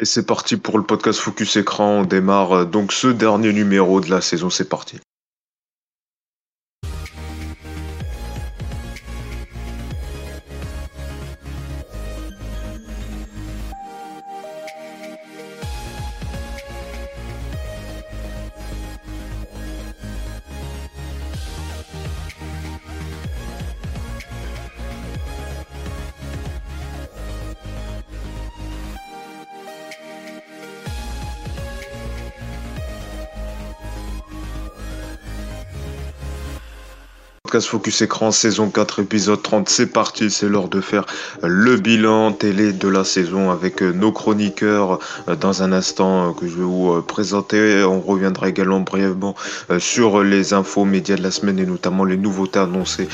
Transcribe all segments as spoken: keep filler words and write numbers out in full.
Et c'est parti pour le podcast Focus Écran. On démarre euh, donc ce dernier numéro de la saison. C'est parti. Podcast Focus Écran, saison quatre, épisode trente, c'est parti, c'est l'heure de faire le bilan télé de la saison avec nos chroniqueurs dans un instant que je vais vous présenter. On reviendra également brièvement sur les infos médias de la semaine et notamment les nouveautés annoncées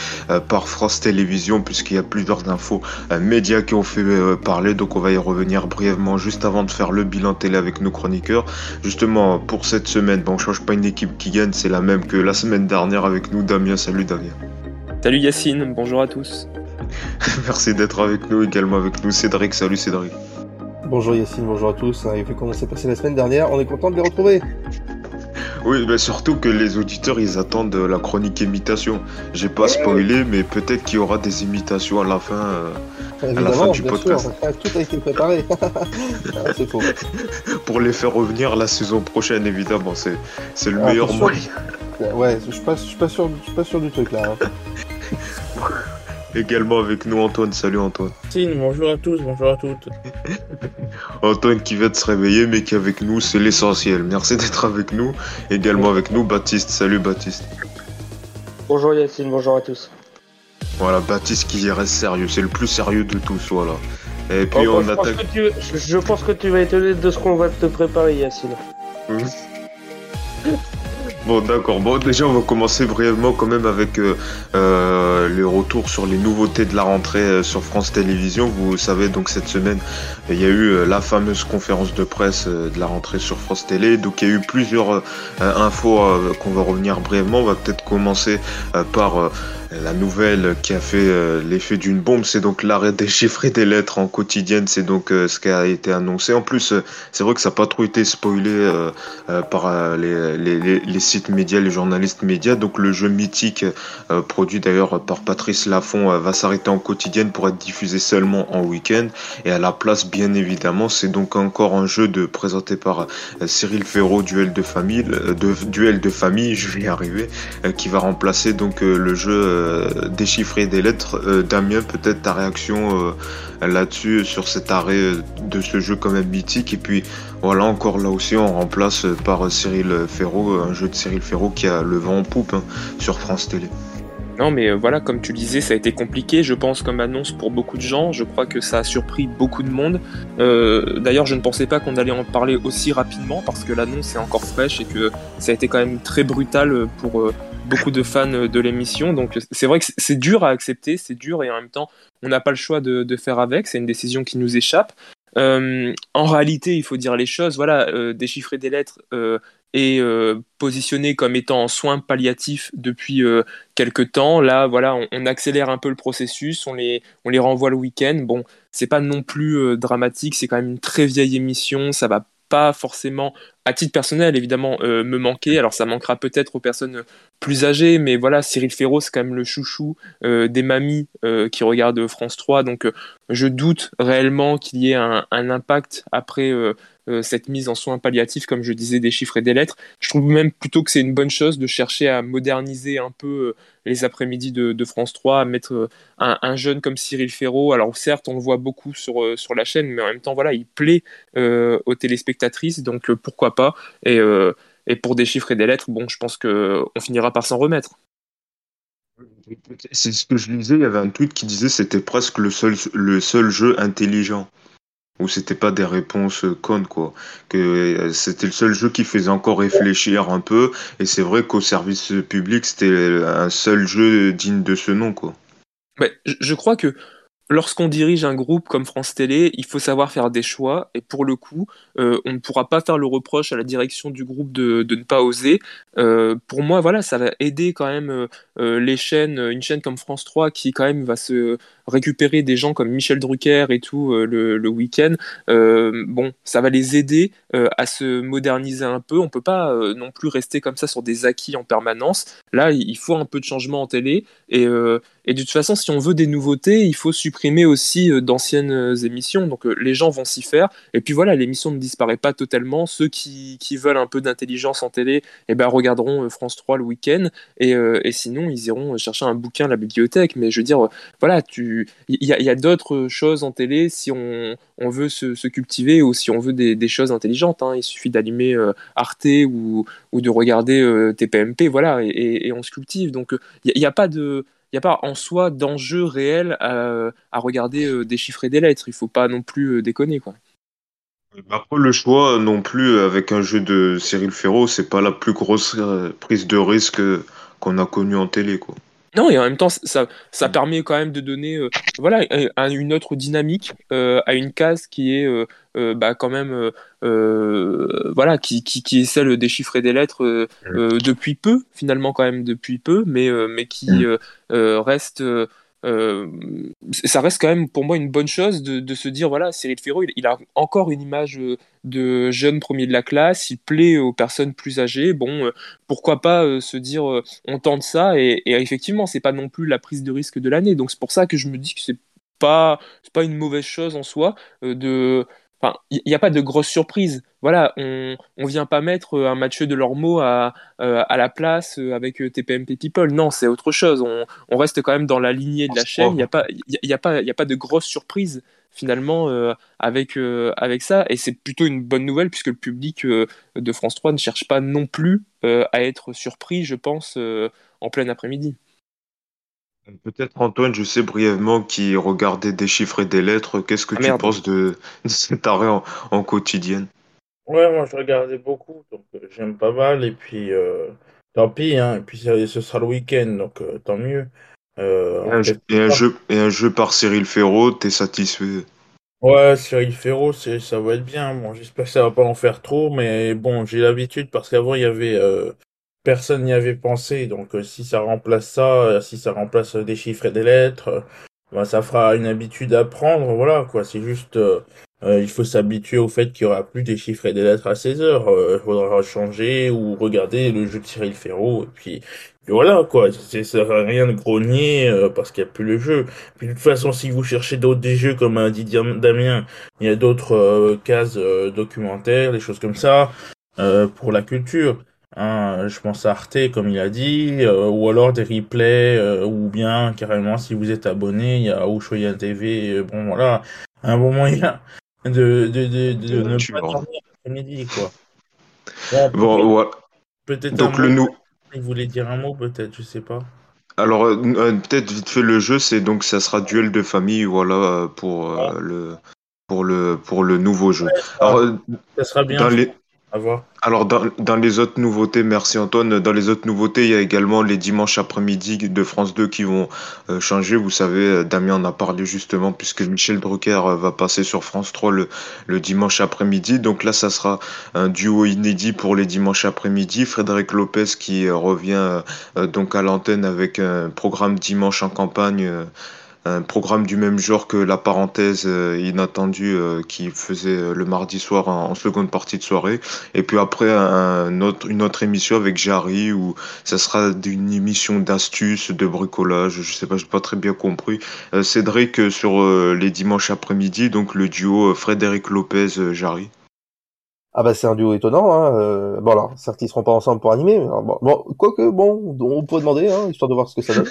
par France Télévision puisqu'il y a plusieurs infos médias qui ont fait parler, donc on va y revenir brièvement juste avant de faire le bilan télé avec nos chroniqueurs. Justement, pour cette semaine, bon, on ne change pas une équipe qui gagne, c'est la même que la semaine dernière avec nous. Damien, salut Damien. Salut Yacine, bonjour à tous. Merci d'être avec nous, également avec nous Cédric, salut Cédric. Bonjour Yacine, bonjour à tous, et vu comment s'est passé la semaine dernière, on est content de les retrouver. Oui, mais surtout que les auditeurs, ils attendent la chronique imitation. J'ai pas spoilé, mais peut-être qu'il y aura des imitations à la fin, euh, à la fin du podcast. Sûr, tout a été préparé. Ah, c'est faux. Pour les faire revenir la saison prochaine, évidemment, c'est, c'est le ah, meilleur moyen. Ouais, je suis pas, pas sûr du truc là. Hein. Également avec nous Antoine, salut Antoine. Signe, bonjour à tous, bonjour à toutes. Antoine qui va se réveiller mais qui est avec nous, c'est l'essentiel. Merci d'être avec nous. Également avec nous Baptiste, salut Baptiste. Bonjour Yacine, bonjour à tous. Voilà, Baptiste qui reste sérieux, c'est le plus sérieux de tous, voilà. Et puis oh, on je attaque... Pense tu... Je pense que tu vas être étonné de ce qu'on va te préparer Yacine. Mmh. Bon d'accord, bon déjà on va commencer brièvement quand même avec euh, euh, les retours sur les nouveautés de la rentrée euh, sur France Télévisions. Vous savez donc cette semaine il y a eu euh, la fameuse conférence de presse euh, de la rentrée sur France Télé. Donc il y a eu plusieurs euh, infos euh, qu'on va revenir brièvement. On va peut-être commencer euh, par... Euh, la nouvelle qui a fait euh, l'effet d'une bombe, c'est donc l'arrêt des chiffres et des lettres en quotidienne, c'est donc euh, ce qui a été annoncé. En plus, euh, c'est vrai que ça n'a pas trop été spoilé euh, euh, par euh, les, les, les sites médias, les journalistes médias. Donc le jeu mythique, euh, produit d'ailleurs par Patrice Laffont, euh, va s'arrêter en quotidienne pour être diffusé seulement en week-end. Et à la place, bien évidemment, c'est donc encore un jeu de, présenté par euh, Cyril Féraud, Duel de famille, euh, de, Duel de famille, je vais y arriver, euh, qui va remplacer donc euh, le jeu... Euh, déchiffrer des lettres. euh, Damien, peut-être ta réaction euh, là-dessus sur cet arrêt euh, de ce jeu quand même mythique. Et puis voilà, encore là aussi on remplace euh, par euh, Cyril Féraud, un jeu de Cyril Féraud qui a le vent en poupe hein, sur France Télé. Non mais euh, voilà, comme tu le disais, ça a été compliqué je pense comme annonce pour beaucoup de gens. Je crois que ça a surpris beaucoup de monde. euh, d'ailleurs je ne pensais pas qu'on allait en parler aussi rapidement parce que l'annonce est encore fraîche et que ça a été quand même très brutal pour euh, beaucoup de fans de l'émission, donc c'est vrai que c'est dur à accepter, c'est dur et en même temps on n'a pas le choix de, de faire avec, c'est une décision qui nous échappe. Euh, en réalité, il faut dire les choses, voilà, euh, déchiffrer des lettres euh, est euh, positionné comme étant en soins palliatifs depuis euh, quelques temps. Là, voilà, on, on accélère un peu le processus, on les, on les renvoie le week-end. Bon, c'est pas non plus euh, dramatique, c'est quand même une très vieille émission, ça va pas forcément, à titre personnel évidemment, euh, me manquer. Alors ça manquera peut-être aux personnes plus âgées, mais voilà, Cyril Féraud c'est quand même le chouchou euh, des mamies euh, qui regardent France trois, donc euh, je doute réellement qu'il y ait un, un impact après euh, euh, cette mise en soins palliatifs, comme je disais, des chiffres et des lettres. Je trouve même plutôt que c'est une bonne chose de chercher à moderniser un peu euh, les après-midi de, de France trois, à mettre euh, un, un jeune comme Cyril Féraud. Alors certes, on le voit beaucoup sur, euh, sur la chaîne, mais en même temps, voilà, il plaît euh, aux téléspectatrices, donc euh, pourquoi pas. Et, euh, et pour des chiffres et des lettres, bon, je pense qu'on finira par s'en remettre. C'est ce que je lisais, il y avait un tweet qui disait que c'était presque le seul, le seul jeu intelligent. Où c'était pas des réponses connes, quoi. Que c'était le seul jeu qui faisait encore réfléchir un peu, et c'est vrai qu'au service public, c'était un seul jeu digne de ce nom, quoi. Ouais, je crois que Lorsqu'on dirige un groupe comme France Télé, il faut savoir faire des choix, et pour le coup, euh, on ne pourra pas faire le reproche à la direction du groupe de, de ne pas oser. Euh, pour moi, voilà, ça va aider quand même euh, les chaînes, une chaîne comme France trois qui quand même va se récupérer des gens comme Michel Drucker et tout euh, le, le week-end. Euh, bon, ça va les aider euh, à se moderniser un peu. On ne peut pas euh, non plus rester comme ça sur des acquis en permanence. Là, il faut un peu de changement en télé, et... Euh, Et de toute façon, si on veut des nouveautés, il faut supprimer aussi d'anciennes émissions. Donc les gens vont s'y faire. Et puis voilà, l'émission ne disparaît pas totalement. Ceux qui, qui veulent un peu d'intelligence en télé, eh ben, regarderont France trois le week-end. Et, euh, et sinon, ils iront chercher un bouquin à la bibliothèque. Mais je veux dire, voilà, il y a, y a d'autres choses en télé si on, on veut se, se cultiver, ou si on veut des, des choses intelligentes. Hein. Il suffit d'allumer euh, Arte ou, ou de regarder euh, T P M P. Voilà, et, et, et on se cultive. Donc il n'y a, a pas de... Il n'y a pas en soi d'enjeu réel à, à regarder euh, des chiffres et des lettres. Il ne faut pas non plus euh, déconner, quoi. Après, le choix non plus avec un jeu de Cyril Féraud, c'est pas la plus grosse euh, prise de risque euh, qu'on a connue en télé, quoi. Non, et en même temps, ça, ça permet quand même de donner euh, voilà, un, une autre dynamique euh, à une case qui est euh, euh, bah, quand même euh, euh, voilà, qui, qui, qui est celle des chiffres et des lettres euh, euh, depuis peu, finalement quand même depuis peu, mais, euh, mais qui euh, euh, reste... Euh, Euh, ça reste quand même pour moi une bonne chose de, de se dire voilà, Cyril Féraud il, il a encore une image de jeune premier de la classe, il plaît aux personnes plus âgées, bon euh, pourquoi pas euh, se dire euh, on tente ça, et, et effectivement c'est pas non plus la prise de risque de l'année, donc c'est pour ça que je me dis que c'est pas, c'est pas une mauvaise chose en soi euh, de... Enfin, il n'y a pas de grosse surprise. Voilà, on ne vient pas mettre un Mathieu Delormeau à, à la place avec T P M P People. Non, c'est autre chose. On, on reste quand même dans la lignée de la chaîne. Il n'y a pas, il n'y a pas, il n'y a pas de grosse surprise finalement euh, avec, euh, avec ça. Et c'est plutôt une bonne nouvelle puisque le public euh, de France trois ne cherche pas non plus euh, à être surpris, je pense, euh, en plein après-midi. Peut-être Antoine, je sais brièvement qui regardait des chiffres et des lettres. Qu'est-ce que ah, tu merde. penses de, de cet arrêt en, en quotidienne? Ouais, moi je regardais beaucoup, donc euh, j'aime pas mal. Et puis euh, tant pis, hein. Et puis ça, ce sera le week-end, donc euh, tant mieux. Euh, et, un jeu, et, un jeu, et un jeu par Cyril Féraud, t'es satisfait? Ouais, Cyril Féraud, c'est, ça va être bien. Bon, j'espère que ça va pas en faire trop, mais bon, j'ai l'habitude parce qu'avant il y avait. Euh, Personne n'y avait pensé, donc euh, si ça remplace ça, euh, si ça remplace euh, des chiffres et des lettres, euh, ben, ça fera une habitude à prendre, voilà quoi. C'est juste, euh, euh, il faut s'habituer au fait qu'il n'y aura plus des chiffres et des lettres à seize heures. Euh, il faudra changer ou regarder le jeu de Cyril Féraud, et puis, et voilà quoi. C'est, ça sert à rien de grogner euh, parce qu'il n'y a plus le jeu. Puis de toute façon, si vous cherchez d'autres des jeux, comme a dit Damien, il y a d'autres euh, cases euh, documentaires, des choses comme ça, euh, pour la culture. Hein, je pense à Arte comme il a dit, euh, ou alors des replays, euh, ou bien carrément si vous êtes abonné, il y a Ushuaïa T V, euh, bon voilà, un bon moyen de, de, de, de ne tu pas dormir l'après-midi quoi. Bon, bon ouais. Peut-être donc le nous. Vous voulez dire un mot peut-être, je sais pas. Alors euh, peut-être vite fait le jeu, c'est donc ça sera duel de famille, voilà pour euh, ouais. le pour le pour le nouveau jeu. Ouais, ça, alors, euh, ça sera bien. Dans les... Alors dans, dans les autres nouveautés, merci Antoine, dans les autres nouveautés, il y a également les dimanches après-midi de France deux qui vont euh, changer. Vous savez, Damien en a parlé justement puisque Michel Drucker euh, va passer sur France trois le, le dimanche après-midi. Donc là, ça sera un duo inédit pour les dimanches après-midi. Frédéric Lopez qui euh, revient euh, donc à l'antenne avec un programme Dimanche en campagne. Euh, Un programme du même genre que la parenthèse euh, inattendue euh, qu'il faisait euh, le mardi soir en, en seconde partie de soirée. Et puis après, un autre, une autre émission avec Jarry où ça sera une émission d'astuces, de bricolage, je sais pas, j'ai pas très bien compris. Euh, Cédric, euh, sur euh, les dimanches après-midi, donc le duo euh, Frédéric Lopez-Jarry. Ah bah c'est un duo étonnant, hein. Euh, bon alors, certes ils seront pas ensemble pour animer, mais bon, bon quoique bon, on peut demander, hein, histoire de voir ce que ça donne.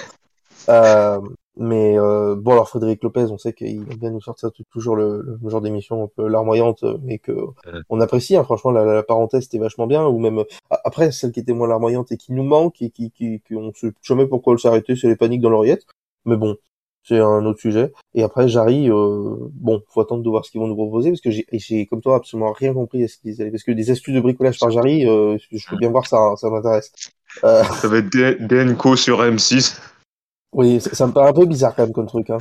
Euh, mais euh, bon alors Frédéric Lopez, on sait qu'il vient nous sortir toujours le, le genre d'émission un peu larmoyante, mais que on apprécie. Hein, franchement, la, la parenthèse était vachement bien, ou même après celle qui était moins larmoyante et qui nous manque et qui qui, qui on sait jamais pourquoi elle s'est arrêtée, c'est les paniques dans l'oreillette. Mais bon, c'est un autre sujet. Et après Jarry, euh, bon, faut attendre de voir ce qu'ils vont nous proposer parce que j'ai, j'ai comme toi absolument rien compris à ce qu'ils allaient, parce que des astuces de bricolage par Jarry, euh, je peux bien voir ça, ça m'intéresse. Euh... Ça va être D N Co sur M six. Oui, ça me paraît un peu bizarre quand même comme truc, hein.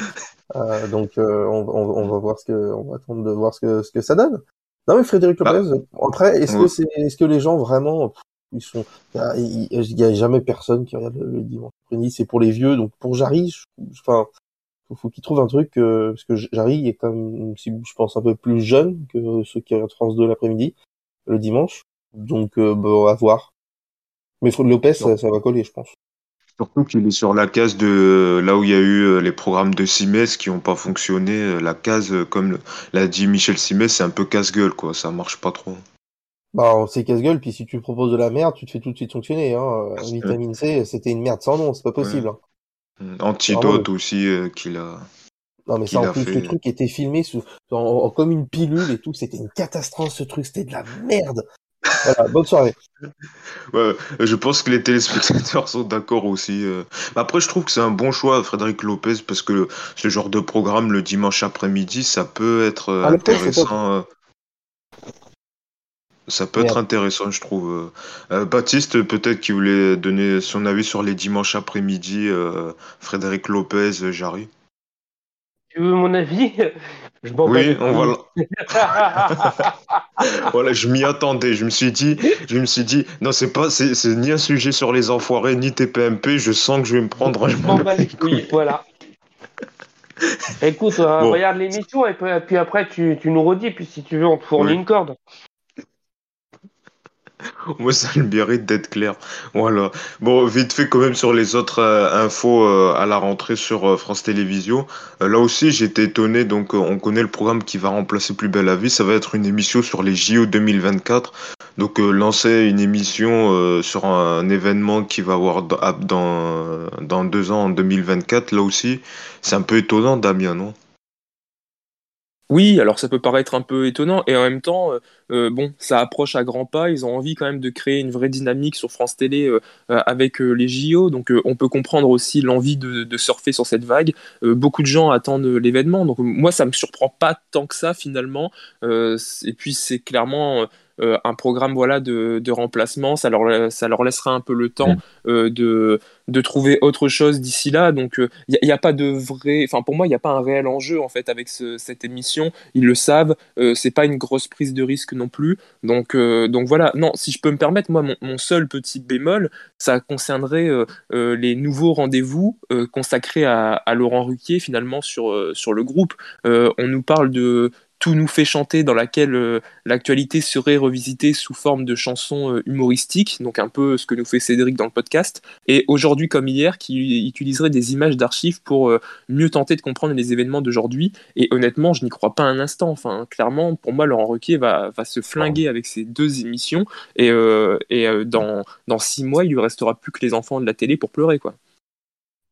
Euh, donc euh, on, on, on va voir ce que, on va attendre de voir ce que, ce que ça donne. Non mais Frédéric Lopez. Ah. Après, est-ce oui. que c'est, est-ce que les gens vraiment, ils sont, il y, y a jamais personne qui regarde le dimanche après-midi, c'est pour les vieux. Donc pour Jarry, enfin, faut, faut qu'il trouve un truc euh, parce que Jarry est quand même, je pense, un peu plus jeune que ceux qui regardent France deux l'après-midi, le dimanche. Donc euh, bah, à voir. Mais Lopez, ça, ça va coller, je pense. Surtout qu'il est sur la case de là où il y a eu les programmes de Cymes qui n'ont pas fonctionné. La case, comme l'a dit Michel Cymes, c'est un peu casse-gueule, quoi. Ça marche pas trop. Bah, c'est casse-gueule. Puis si tu proposes de la merde, tu te fais tout de suite sanctionner, hein. Vitamine C, c'était une merde sans nom. C'est pas possible. Ouais. Hein. Antidote non, aussi euh, qu'il a. Non mais ça en plus fait... le truc était filmé sous en, en, comme une pilule et tout. C'était une catastrophe ce truc. C'était de la merde. Voilà, bonne soirée. Ouais, je pense que les téléspectateurs sont d'accord aussi. Après, je trouve que c'est un bon choix, Frédéric Lopez, parce que ce genre de programme le dimanche après-midi, ça peut être ah, intéressant. Ça peut Merde. être intéressant, je trouve. Euh, Baptiste, peut-être qu'il voulait donner son avis sur les dimanches après-midi. Euh, Frédéric Lopez, Jarry. Tu veux mon avis? Je m'en oui, on va là. Voilà, je m'y attendais. Je me suis dit, je me suis dit, non, c'est pas, c'est, c'est ni un sujet sur les enfoirés, ni T P M P. Je sens que je vais me prendre. Je m'en bats les couilles, voilà. Écoute, bon. Regarde l'émission et puis après, tu, tu nous redis. Puis si tu veux, on te fournit oui. une corde. Moi, ça a le mérite d'être clair. Voilà. Bon, vite fait quand même sur les autres euh, infos euh, à la rentrée sur euh, France Télévisions. Euh, là aussi, j'étais étonné. Donc, euh, on connaît le programme qui va remplacer Plus Belle la Vie. Ça va être une émission sur les J O deux mille vingt-quatre. Donc, euh, lancer une émission euh, sur un, un événement qui va avoir d- dans, dans deux ans, en deux mille vingt-quatre. Là aussi, c'est un peu étonnant, Damien, non ? Oui, alors ça peut paraître un peu étonnant et en même temps, euh, bon, ça approche à grands pas. Ils ont envie quand même de créer une vraie dynamique sur France Télé euh, avec euh, les J O, donc euh, on peut comprendre aussi l'envie de, de surfer sur cette vague. Euh, beaucoup de gens attendent l'événement, donc moi ça me surprend pas tant que ça finalement. Euh, et puis c'est clairement euh, un programme voilà de, de remplacement. Ça leur ça leur laissera un peu le temps euh, de de trouver autre chose d'ici là, donc il euh, n'y a, y a pas de vrai, enfin pour moi il n'y a pas un réel enjeu en fait avec ce, cette émission, ils le savent, euh, c'est pas une grosse prise de risque non plus, donc, euh, donc voilà, non, si je peux me permettre, moi mon, mon seul petit bémol, ça concernerait euh, euh, les nouveaux rendez-vous euh, consacrés à, à Laurent Ruquier finalement sur, euh, sur le groupe, euh, on nous parle de Tout nous fait chanter, dans laquelle euh, l'actualité serait revisitée sous forme de chansons euh, humoristiques, donc un peu ce que nous fait Cédric dans le podcast, et Aujourd'hui comme hier, qui utiliserait des images d'archives pour euh, mieux tenter de comprendre les événements d'aujourd'hui, et honnêtement, je n'y crois pas un instant, enfin, clairement, pour moi, Laurent Ruquier va, va se flinguer avec ces deux émissions, et, euh, et euh, dans, dans six mois, il lui restera plus que les enfants de la télé pour pleurer, quoi.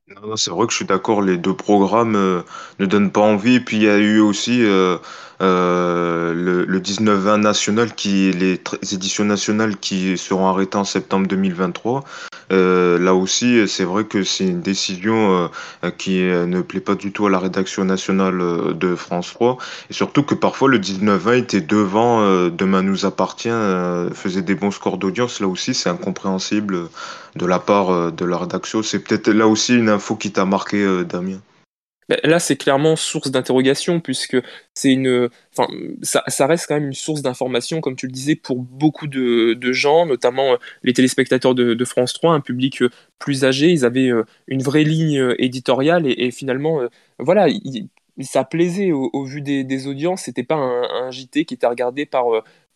Non, non, c'est vrai que je suis d'accord, les deux programmes euh, ne donnent pas envie. Et puis il y a eu aussi euh, euh, le, le dix-neuf vingt national, qui, les, tr- les éditions nationales qui seront arrêtées en septembre deux mille vingt-trois. Euh, là aussi, c'est vrai que c'est une décision euh, qui euh, ne plaît pas du tout à la rédaction nationale euh, de France trois. Et surtout que parfois le dix-neuf vingt était devant, euh, Demain nous appartient, euh, faisait des bons scores d'audience. Là aussi, c'est incompréhensible euh, de la part euh, de la rédaction. C'est peut-être là aussi une info qui t'a marqué, euh, Damien. Là, c'est clairement source d'interrogation, puisque c'est une, enfin, ça, ça reste quand même une source d'information, comme tu le disais, pour beaucoup de, de gens, notamment les téléspectateurs de, de France trois, un public plus âgé. Ils avaient une vraie ligne éditoriale et, et finalement, voilà, il, ça plaisait au, au vu des, des audiences. C'était pas un, un J T qui était regardé par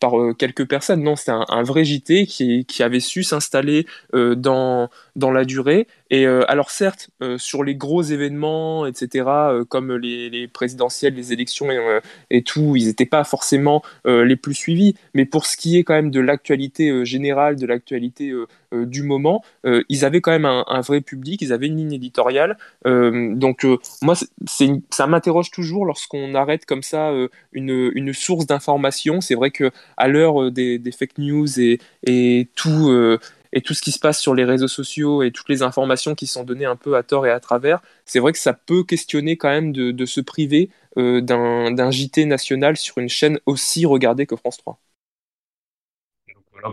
par quelques personnes. Non, c'était un, un vrai J T qui, qui avait su s'installer euh, dans, dans la durée. Et euh, alors certes, euh, sur les gros événements, et cetera, euh, comme les, les présidentielles, les élections et, euh, et tout, ils n'étaient pas forcément euh, les plus suivis. Mais pour ce qui est quand même de l'actualité euh, générale, de l'actualité euh, euh, du moment, euh, ils avaient quand même un, un vrai public, ils avaient une ligne éditoriale. Euh, donc euh, moi, c'est une, ça m'interroge toujours lorsqu'on arrête comme ça euh, une, une source d'information. C'est vrai que à l'heure des, des fake news et, et tout... Euh, et tout ce qui se passe sur les réseaux sociaux et toutes les informations qui sont données un peu à tort et à travers, c'est vrai que ça peut questionner quand même de, de se priver euh, d'un, d'un J T national sur une chaîne aussi regardée que France trois.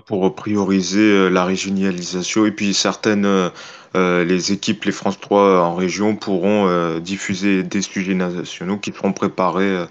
pour prioriser la régionalisation. Et puis certaines, euh, les équipes, les France trois en région pourront euh, diffuser des sujets nationaux qui seront préparés euh,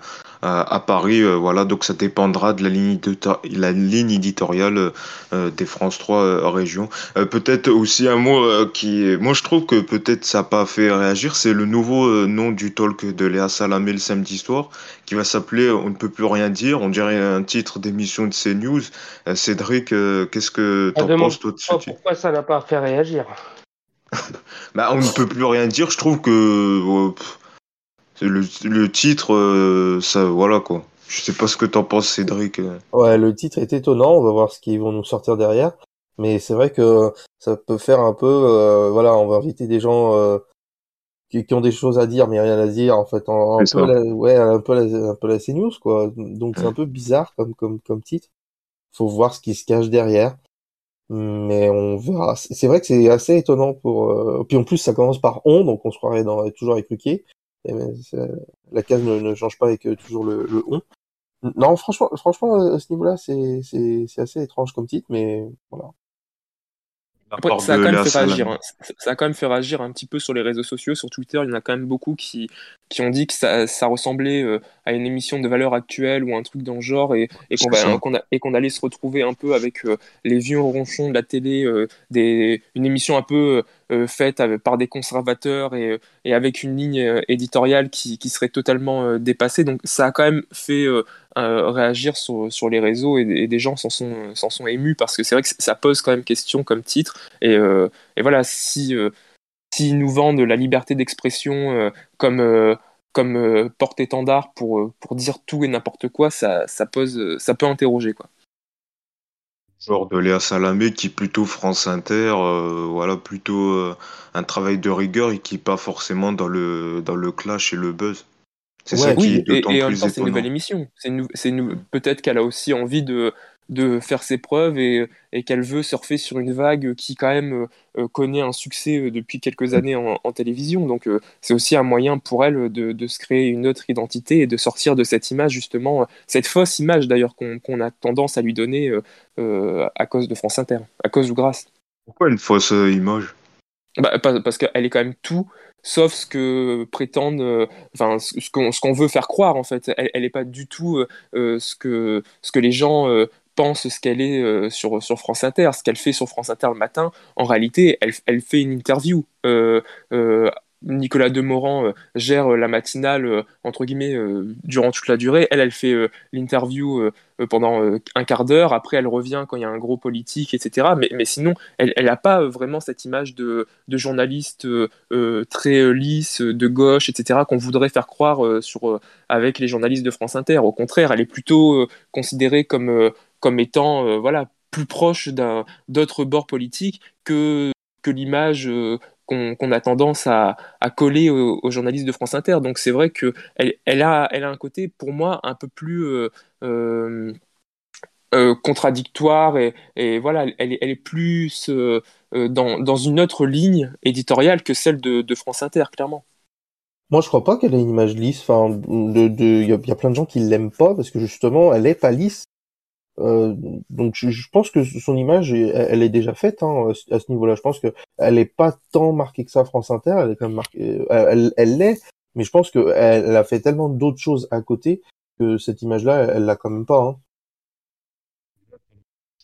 à Paris. Euh, voilà, donc ça dépendra de la ligne, de la ligne éditoriale euh, des France trois euh, région. Euh, peut-être aussi un mot euh, qui, moi je trouve que peut-être ça n'a pas fait réagir, c'est le nouveau euh, nom du talk de Léa Salamé le samedi soir, qui va s'appeler On ne peut plus rien dire. On dirait un titre d'émission de CNews. Euh, Cédric, euh, qu'est-ce que t'en penses toi de ce titre ? Pourquoi ça n'a pas fait réagir ? Bah, on ne peut plus rien dire. Je trouve que euh, pff, le, le titre, euh, ça, voilà quoi. Je sais pas ce que t'en penses, Cédric. Ouais, le titre est étonnant. On va voir ce qu'ils vont nous sortir derrière. Mais c'est vrai que ça peut faire un peu, euh, voilà, on va inviter des gens euh, qui, qui ont des choses à dire mais rien à dire en fait, en, un, peu la, ouais, un peu la, un peu la CNews quoi. Donc c'est un peu bizarre comme comme comme titre. Faut voir ce qui se cache derrière, mais on verra. C'est vrai que c'est assez étonnant pour. Euh... Puis en plus ça commence par on, donc on se croirait dans toujours avec Ruquier. Et ben, la case ne, ne change pas avec euh, toujours le, le on. Non, franchement, franchement à ce niveau-là, c'est c'est c'est assez étrange comme titre, mais voilà. Après, ça a quand même fait réagir, hein. Ça a quand même fait réagir un petit peu sur les réseaux sociaux, sur Twitter, il y en a quand même beaucoup qui, qui ont dit que ça, ça ressemblait euh, à une émission de Valeurs Actuelles ou un truc dans le genre, et, et, qu'on, va, qu'on, a, et qu'on allait se retrouver un peu avec euh, les vieux ronchons de la télé, euh, des, une émission un peu euh, faite avec, par des conservateurs et, et avec une ligne euh, éditoriale qui, qui serait totalement euh, dépassée. Donc ça a quand même fait euh, euh, réagir sur, sur les réseaux, et, et des gens s'en sont, s'en sont émus, parce que c'est vrai que ça pose quand même question comme titre. Et, euh, et voilà, si euh, s'ils nous vendent la liberté d'expression euh, comme, euh, comme euh, porte-étendard pour, pour dire tout et n'importe quoi, ça, ça, pose, ça peut interroger, quoi. Genre de Léa Salamé qui est plutôt France Inter, euh, voilà, plutôt euh, un travail de rigueur et qui n'est pas forcément dans le, dans le clash et le buzz. C'est ouais, ça oui, qui est d'autant et, et en plus temps, étonnant. C'est une nouvelle émission. C'est une, c'est une, peut-être qu'elle a aussi envie de... de faire ses preuves et, et qu'elle veut surfer sur une vague qui quand même euh, connaît un succès depuis quelques années en, en télévision, donc euh, c'est aussi un moyen pour elle de, de se créer une autre identité et de sortir de cette image, justement cette fausse image d'ailleurs qu'on, qu'on a tendance à lui donner euh, euh, à cause de France Inter, à cause ou grâce. Pourquoi une fausse euh, image ? Bah, parce qu'elle est quand même tout sauf ce que prétendent, euh, enfin ce qu'on, ce qu'on veut faire croire en fait. Elle, elle est pas du tout euh, ce que ce que les gens euh, pense ce qu'elle est euh, sur, sur France Inter, ce qu'elle fait sur France Inter le matin. En réalité, elle, elle fait une interview. Euh, euh, Nicolas Demorand euh, gère la matinale, euh, entre guillemets, euh, durant toute la durée. Elle, elle fait euh, l'interview euh, pendant euh, un quart d'heure. Après, elle revient quand il y a un gros politique, et cetera. Mais, mais sinon, elle n'a pas vraiment cette image de, de journaliste euh, euh, très euh, lisse, de gauche, et cetera, qu'on voudrait faire croire euh, sur, euh, avec les journalistes de France Inter. Au contraire, elle est plutôt euh, considérée comme... Euh, comme étant euh, voilà, plus proche d'un, d'autres bords politiques que, que l'image euh, qu'on, qu'on a tendance à, à coller aux, aux journalistes de France Inter. Donc c'est vrai qu'elle elle a, elle a un côté, pour moi, un peu plus euh, euh, euh, contradictoire, et, et voilà, elle, elle est plus euh, dans, dans une autre ligne éditoriale que celle de, de France Inter, clairement. Moi, je crois pas qu'elle ait une image lisse. Enfin, de, de, y a, y a plein de gens qui l'aiment pas parce que justement, elle est pas lisse. Euh, donc je, je pense que son image elle, elle est déjà faite hein, à ce niveau-là. Je pense que elle est pas tant marquée que ça France Inter. Elle est quand même marquée. Elle, elle l'est, mais je pense que elle, elle a fait tellement d'autres choses à côté que cette image-là, elle, elle l'a quand même pas. Hein.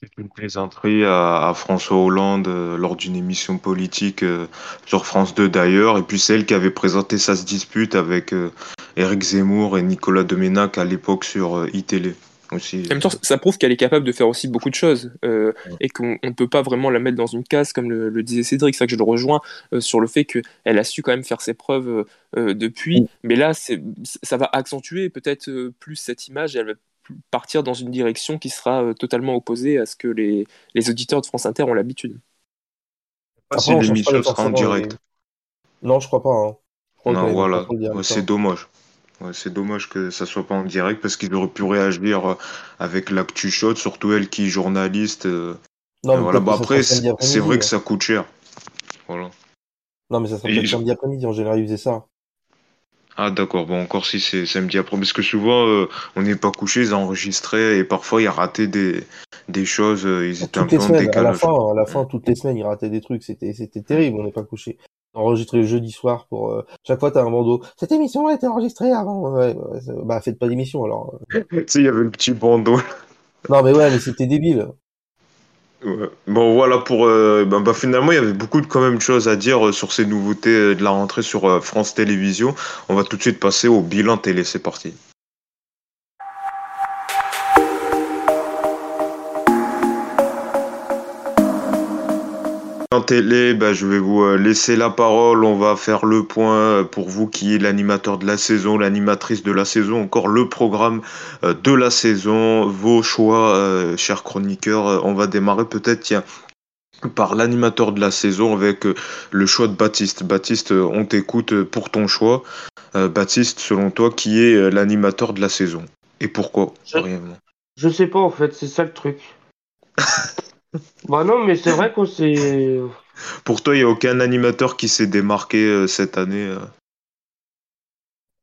C'est une plaisanterie à, à François Hollande euh, lors d'une émission politique euh, sur France deux d'ailleurs. Et puis c'est elle qui avait présenté Ça se dispute avec euh, Eric Zemmour et Nicolas Doménac à l'époque sur euh, iTélé. Aussi. En même temps, ça prouve qu'elle est capable de faire aussi beaucoup de choses euh, ouais. Et qu'on ne peut pas vraiment la mettre dans une case comme le, le disait Cédric. C'est vrai que je le rejoins euh, sur le fait qu'elle a su quand même faire ses preuves euh, depuis, oui. Mais là c'est, ça va accentuer peut-être euh, plus cette image, et elle va partir dans une direction qui sera euh, totalement opposée à ce que les, les auditeurs de France Inter ont l'habitude. Après, si l'émission sera en direct mais... Non, je crois pas hein. Je crois non, voilà. Direct, ouais, c'est hein. Dommage. Ouais, c'est dommage que ça soit pas en direct parce qu'ils auraient pu réagir avec l'actu chaude, surtout elle qui est journaliste. Non, mais voilà. Bah après, c'est, c'est vrai que ça coûte cher. Voilà. Non, mais ça serait peut-être samedi après-midi, en général, ils faisaient ça. Ah d'accord, bon encore si c'est samedi après, parce que souvent euh, on n'est pas couché, ils enregistraient et parfois ils rataient des, des choses, euh, ils étaient toutes un peu en décalage. À la fin, à la fin, toutes les semaines ils rataient des trucs, c'était c'était terrible, on n'est pas couché. Enregistré le jeudi soir pour euh, chaque fois t'as un bandeau. Cette émission elle était enregistrée avant, ouais, ouais, bah faites pas d'émission alors. Tu sais il y avait le petit bandeau. Non mais ouais mais c'était débile. Ouais. Bon voilà pour euh, bah, bah, finalement il y avait beaucoup de quand même choses à dire euh, sur ces nouveautés euh, de la rentrée sur euh, France Télévisions. On va tout de suite passer au bilan télé, c'est parti. En télé, bah, je vais vous laisser la parole, on va faire le point pour vous qui est l'animateur de la saison, l'animatrice de la saison, encore le programme de la saison, vos choix, euh, chers chroniqueurs. On va démarrer peut-être tiens, par l'animateur de la saison avec le choix de Baptiste. Baptiste, on t'écoute pour ton choix. Euh, Baptiste, selon toi, qui est l'animateur de la saison et pourquoi je... réellement ? Je sais pas en fait, c'est ça le truc. Bah non, mais c'est vrai qu'on s'est... Pour toi, il n'y a aucun animateur qui s'est démarqué euh, cette année euh...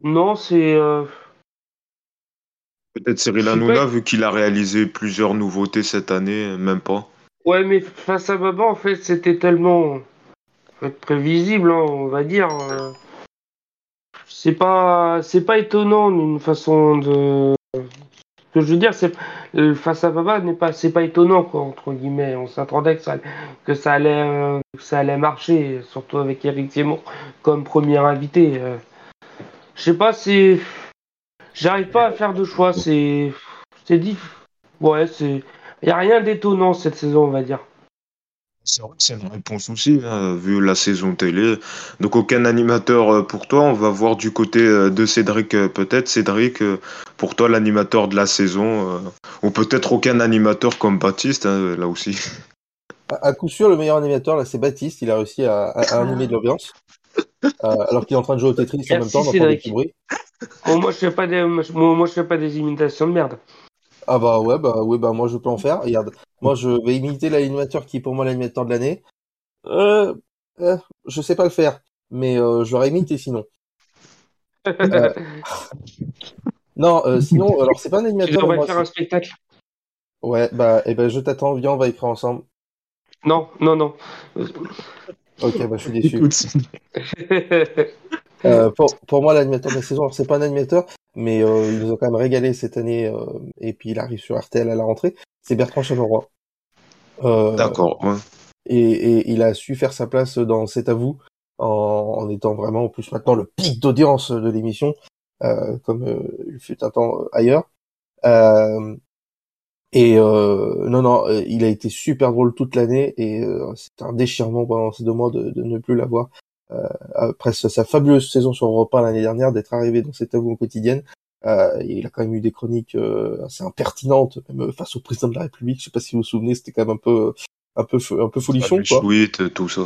Non, c'est... Euh... Peut-être Cyril Hanouna, vu qu'il a réalisé plusieurs nouveautés cette année, même pas. Ouais, mais face à Baba, en fait, c'était tellement en fait, prévisible, hein, on va dire. C'est pas... c'est pas étonnant, d'une façon de... Ce que je veux dire, c'est euh, face à Baba, n'est pas, c'est pas étonnant quoi, entre guillemets. On s'attendait que ça, que ça allait, euh, que ça allait marcher, surtout avec Eric Zemmour comme premier invité. Euh. Je sais pas, c'est, j'arrive pas à faire de choix. C'est, c'est dit. Ouais, c'est, y a rien d'étonnant cette saison, on va dire. C'est vrai que c'est une réponse aussi, hein, vu la saison télé. Donc aucun animateur pour toi. On va voir du côté de Cédric peut-être. Cédric, pour toi l'animateur de la saison, euh, ou peut-être aucun animateur comme Baptiste, hein, là aussi. À, à coup sûr, le meilleur animateur, là, c'est Baptiste. Il a réussi à, à, à animer de l'ambiance, euh, alors qu'il est en train de jouer au Tetris en même temps. Cédric. Bruit. Bon, moi, je fais pas des, moi, moi, je fais pas des imitations de merde. Ah bah ouais, bah ouais, bah moi je peux en faire. Regarde, moi je vais imiter l'animateur qui est pour moi l'animateur de l'année. Euh, euh, je sais pas le faire, mais euh, je l'aurais imité sinon. Euh... non, euh, sinon, alors c'est pas un animateur. Tu devrais faire un spectacle. Ouais, bah et ben bah, je t'attends, viens, on va écrire ensemble. Non, non, non. Ok, bah je suis déçu. Euh, pour, pour moi, l'animateur de la saison, alors c'est pas un animateur, mais euh, ils nous ont quand même régalé cette année, euh, et puis il arrive sur R T L à la rentrée, c'est Bertrand Chameroy. Euh, D'accord, ouais. Et, et il a su faire sa place dans C'est à vous, en, en étant vraiment, en plus maintenant, le pic d'audience de l'émission, euh, comme euh, il fut un temps ailleurs. Euh, et euh, non, non, il a été super drôle toute l'année, et euh, c'est un déchirement pendant ces deux mois de, de ne plus l'avoir. Euh, après sa fabuleuse saison sur Europe un l'année dernière, d'être arrivé dans cette tabou quotidienne, euh, il a quand même eu des chroniques euh, assez impertinentes, même face au président de la République. Je sais pas si vous vous souvenez, c'était quand même un peu, un peu, un peu folichon, quoi. Tweet, tout ça.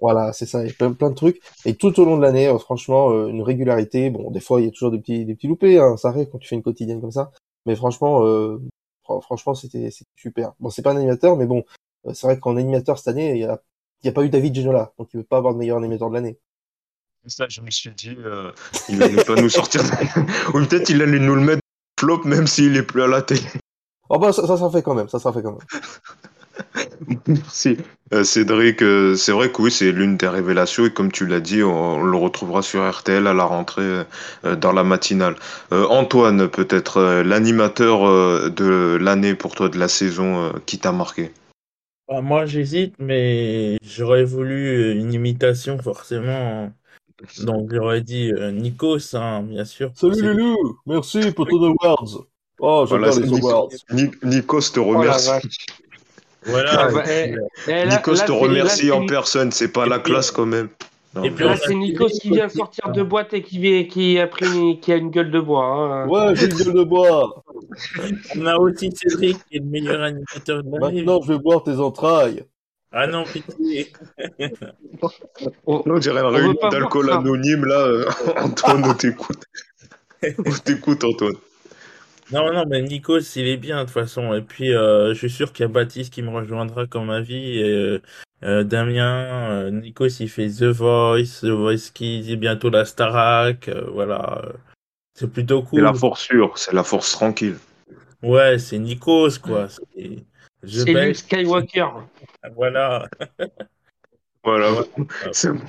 Voilà, c'est ça. Il y a plein, plein de trucs. Et tout au long de l'année, euh, franchement, euh, une régularité. Bon, des fois, il y a toujours des petits, des petits loupés. Hein, ça arrive quand tu fais une quotidienne comme ça. Mais franchement, euh, fr- franchement, c'était, c'était super. Bon, c'est pas un animateur, mais bon, euh, c'est vrai qu'en animateur cette année, il y a Il n'y a pas eu David Ginola, donc il ne peut pas avoir de meilleur animateur de l'année. Ça, je me suis dit, euh, il n'allait pas nous sortir. De... Ou peut-être il allait nous le mettre flop, même s'il n'est plus à la télé. Oh bah, ça, ça sera fait quand même, ça sera fait quand même. Merci. Euh, Cédric, euh, c'est vrai que oui, c'est l'une des révélations, et comme tu l'as dit, on, on le retrouvera sur R T L à la rentrée, euh, dans la matinale. Euh, Antoine, peut-être, euh, l'animateur euh, de l'année pour toi, de la saison, euh, qui t'a marqué? Moi, j'hésite, mais j'aurais voulu une imitation, forcément. Donc, j'aurais dit euh, Nikos, hein, bien sûr. Salut Loulou, merci pour ton awards. Oh, j'adore voilà, les Nico, awards. Ni- Nikos te remercie. Oh, voilà. Ah, bah, et, et là, Nikos là, te remercie là, en personne, c'est pas et la puis, classe quand même. Non, et puis là, c'est Nikos qui vient sortir de boîte et qui, vient, qui, a, pris, qui a une gueule de bois. Hein. Ouais, j'ai une gueule de bois. On a aussi Cédric qui est le meilleur animateur de l'année. Maintenant, je vais boire tes entrailles. Ah non, pitié. on, on dirait une réunion d'alcool anonyme, là. Euh, Antoine, on t'écoute. On t'écoute, Antoine. Non, non, mais Nikos, il est bien, de toute façon. Et puis, euh, je suis sûr qu'il y a Baptiste qui me rejoindra comme avis. Et, euh, Euh, Damien, euh, Nikos, il fait The Voice, The Voice Kids, et bientôt la Starac, euh, voilà. C'est plutôt cool. C'est la forçure, c'est la force tranquille. Ouais, c'est Nikos, quoi. C'est, c'est ben... le Skywalker. Voilà. Voilà, c'est bon.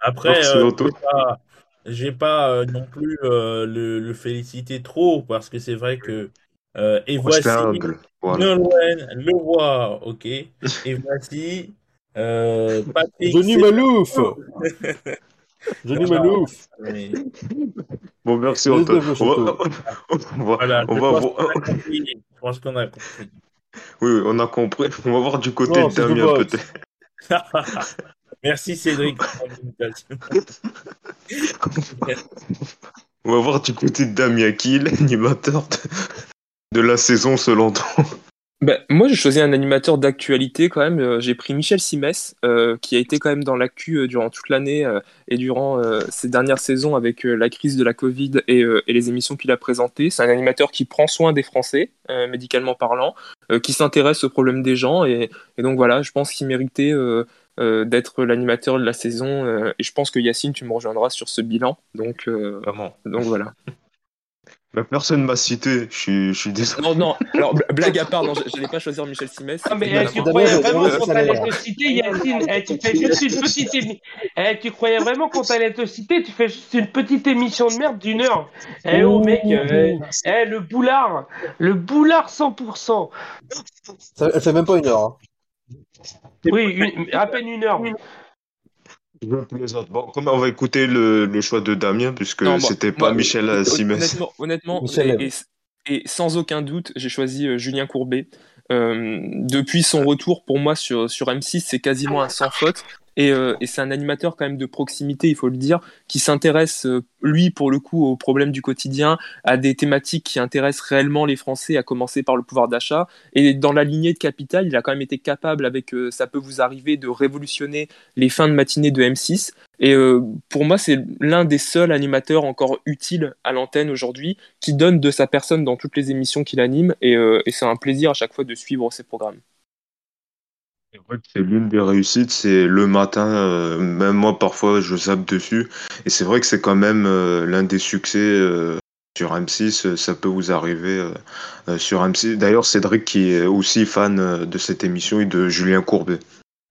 Après, euh, je vais pas, je vais pas euh, non plus euh, le, le féliciter trop, parce que c'est vrai que... Euh, et voici voilà. Nolwenn, le roi, ok. Et voici euh, Patrick. Johnny Malouf. Johnny Malouf. Mais... Bon, merci Antoine. Voilà, on va voir. Je pense qu'on a compris. Oui, oui, on a compris. On va voir du côté non, de Damien peut-être. Merci Cédric. On va voir du côté de Damien qui est l'animateur de... de la saison selon toi. Bah, moi j'ai choisi un animateur d'actualité quand même, euh, j'ai pris Michel Cymes euh, qui a été quand même dans l'actu euh, durant toute l'année euh, et durant euh, ces dernières saisons avec euh, la crise de la Covid et, euh, et les émissions qu'il a présentées. C'est un animateur qui prend soin des Français, euh, médicalement parlant, euh, qui s'intéresse aux problèmes des gens et, et donc voilà, je pense qu'il méritait euh, euh, d'être l'animateur de la saison euh, et je pense que Yacine tu me rejoindras sur ce bilan, donc, euh, donc voilà. Bah, personne ne m'a cité, je suis, je suis désolé. Non, non, alors blague à part, non, j'allais pas choisir Michel Cymes. Ah, mais eh, tu croyais vraiment qu'on t'allait te citer, Yacine? Eh, tu fais juste une petite émission. Eh, tu croyais vraiment qu'on t'allait te citer? Tu fais juste une petite émission de merde d'une heure. Eh, oh mec, eh, eh le boulard, le boulard cent pour cent. Ça, ça fait même pas une heure. Hein. Oui, une, à peine une heure. Bon, on va écouter le, le choix de Damien, puisque non, bon, c'était pas moi, Michel Cymes. Honnêtement, honnêtement Michel. Et, et sans aucun doute, j'ai choisi Julien Courbet. Euh, depuis son retour, pour moi, sur, sur M six, c'est quasiment un sans faute. Et, euh, et c'est un animateur quand même de proximité, il faut le dire, qui s'intéresse, euh, lui, pour le coup, aux problèmes du quotidien, à des thématiques qui intéressent réellement les Français, à commencer par le pouvoir d'achat. Et dans la lignée de Capital, il a quand même été capable, avec euh, Ça peut vous arriver, de révolutionner les fins de matinée de M six. Et euh, pour moi, c'est l'un des seuls animateurs encore utiles à l'antenne aujourd'hui, qui donne de sa personne dans toutes les émissions qu'il anime. Et, euh, et c'est un plaisir à chaque fois de suivre ses programmes. C'est vrai que c'est l'une des réussites, c'est le matin, euh, même moi parfois je zappe dessus, et c'est vrai que c'est quand même euh, l'un des succès euh, sur M six, euh, ça peut vous arriver euh, euh, sur M six. D'ailleurs Cédric qui est aussi fan euh, de cette émission et de Julien Courbet.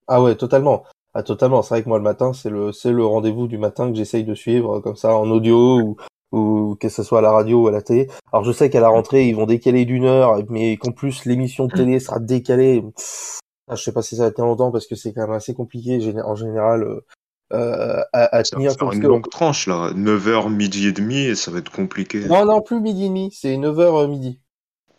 Ah ouais, totalement, ah, totalement. C'est vrai que moi le matin, c'est le c'est le rendez-vous du matin que j'essaye de suivre, comme ça en audio ou... ou que ce soit à la radio ou à la télé. Alors je sais qu'à la rentrée, ils vont décaler d'une heure, mais qu'en plus l'émission de télé sera décalée... Ah, je sais pas si ça va tenir longtemps parce que c'est quand même assez compliqué en général euh, euh, à, à tenir. C'est une longue tranche là, neuf heures, midi et demi, et ça va être compliqué. Non, non, plus midi et demi, c'est neuf heures euh, midi.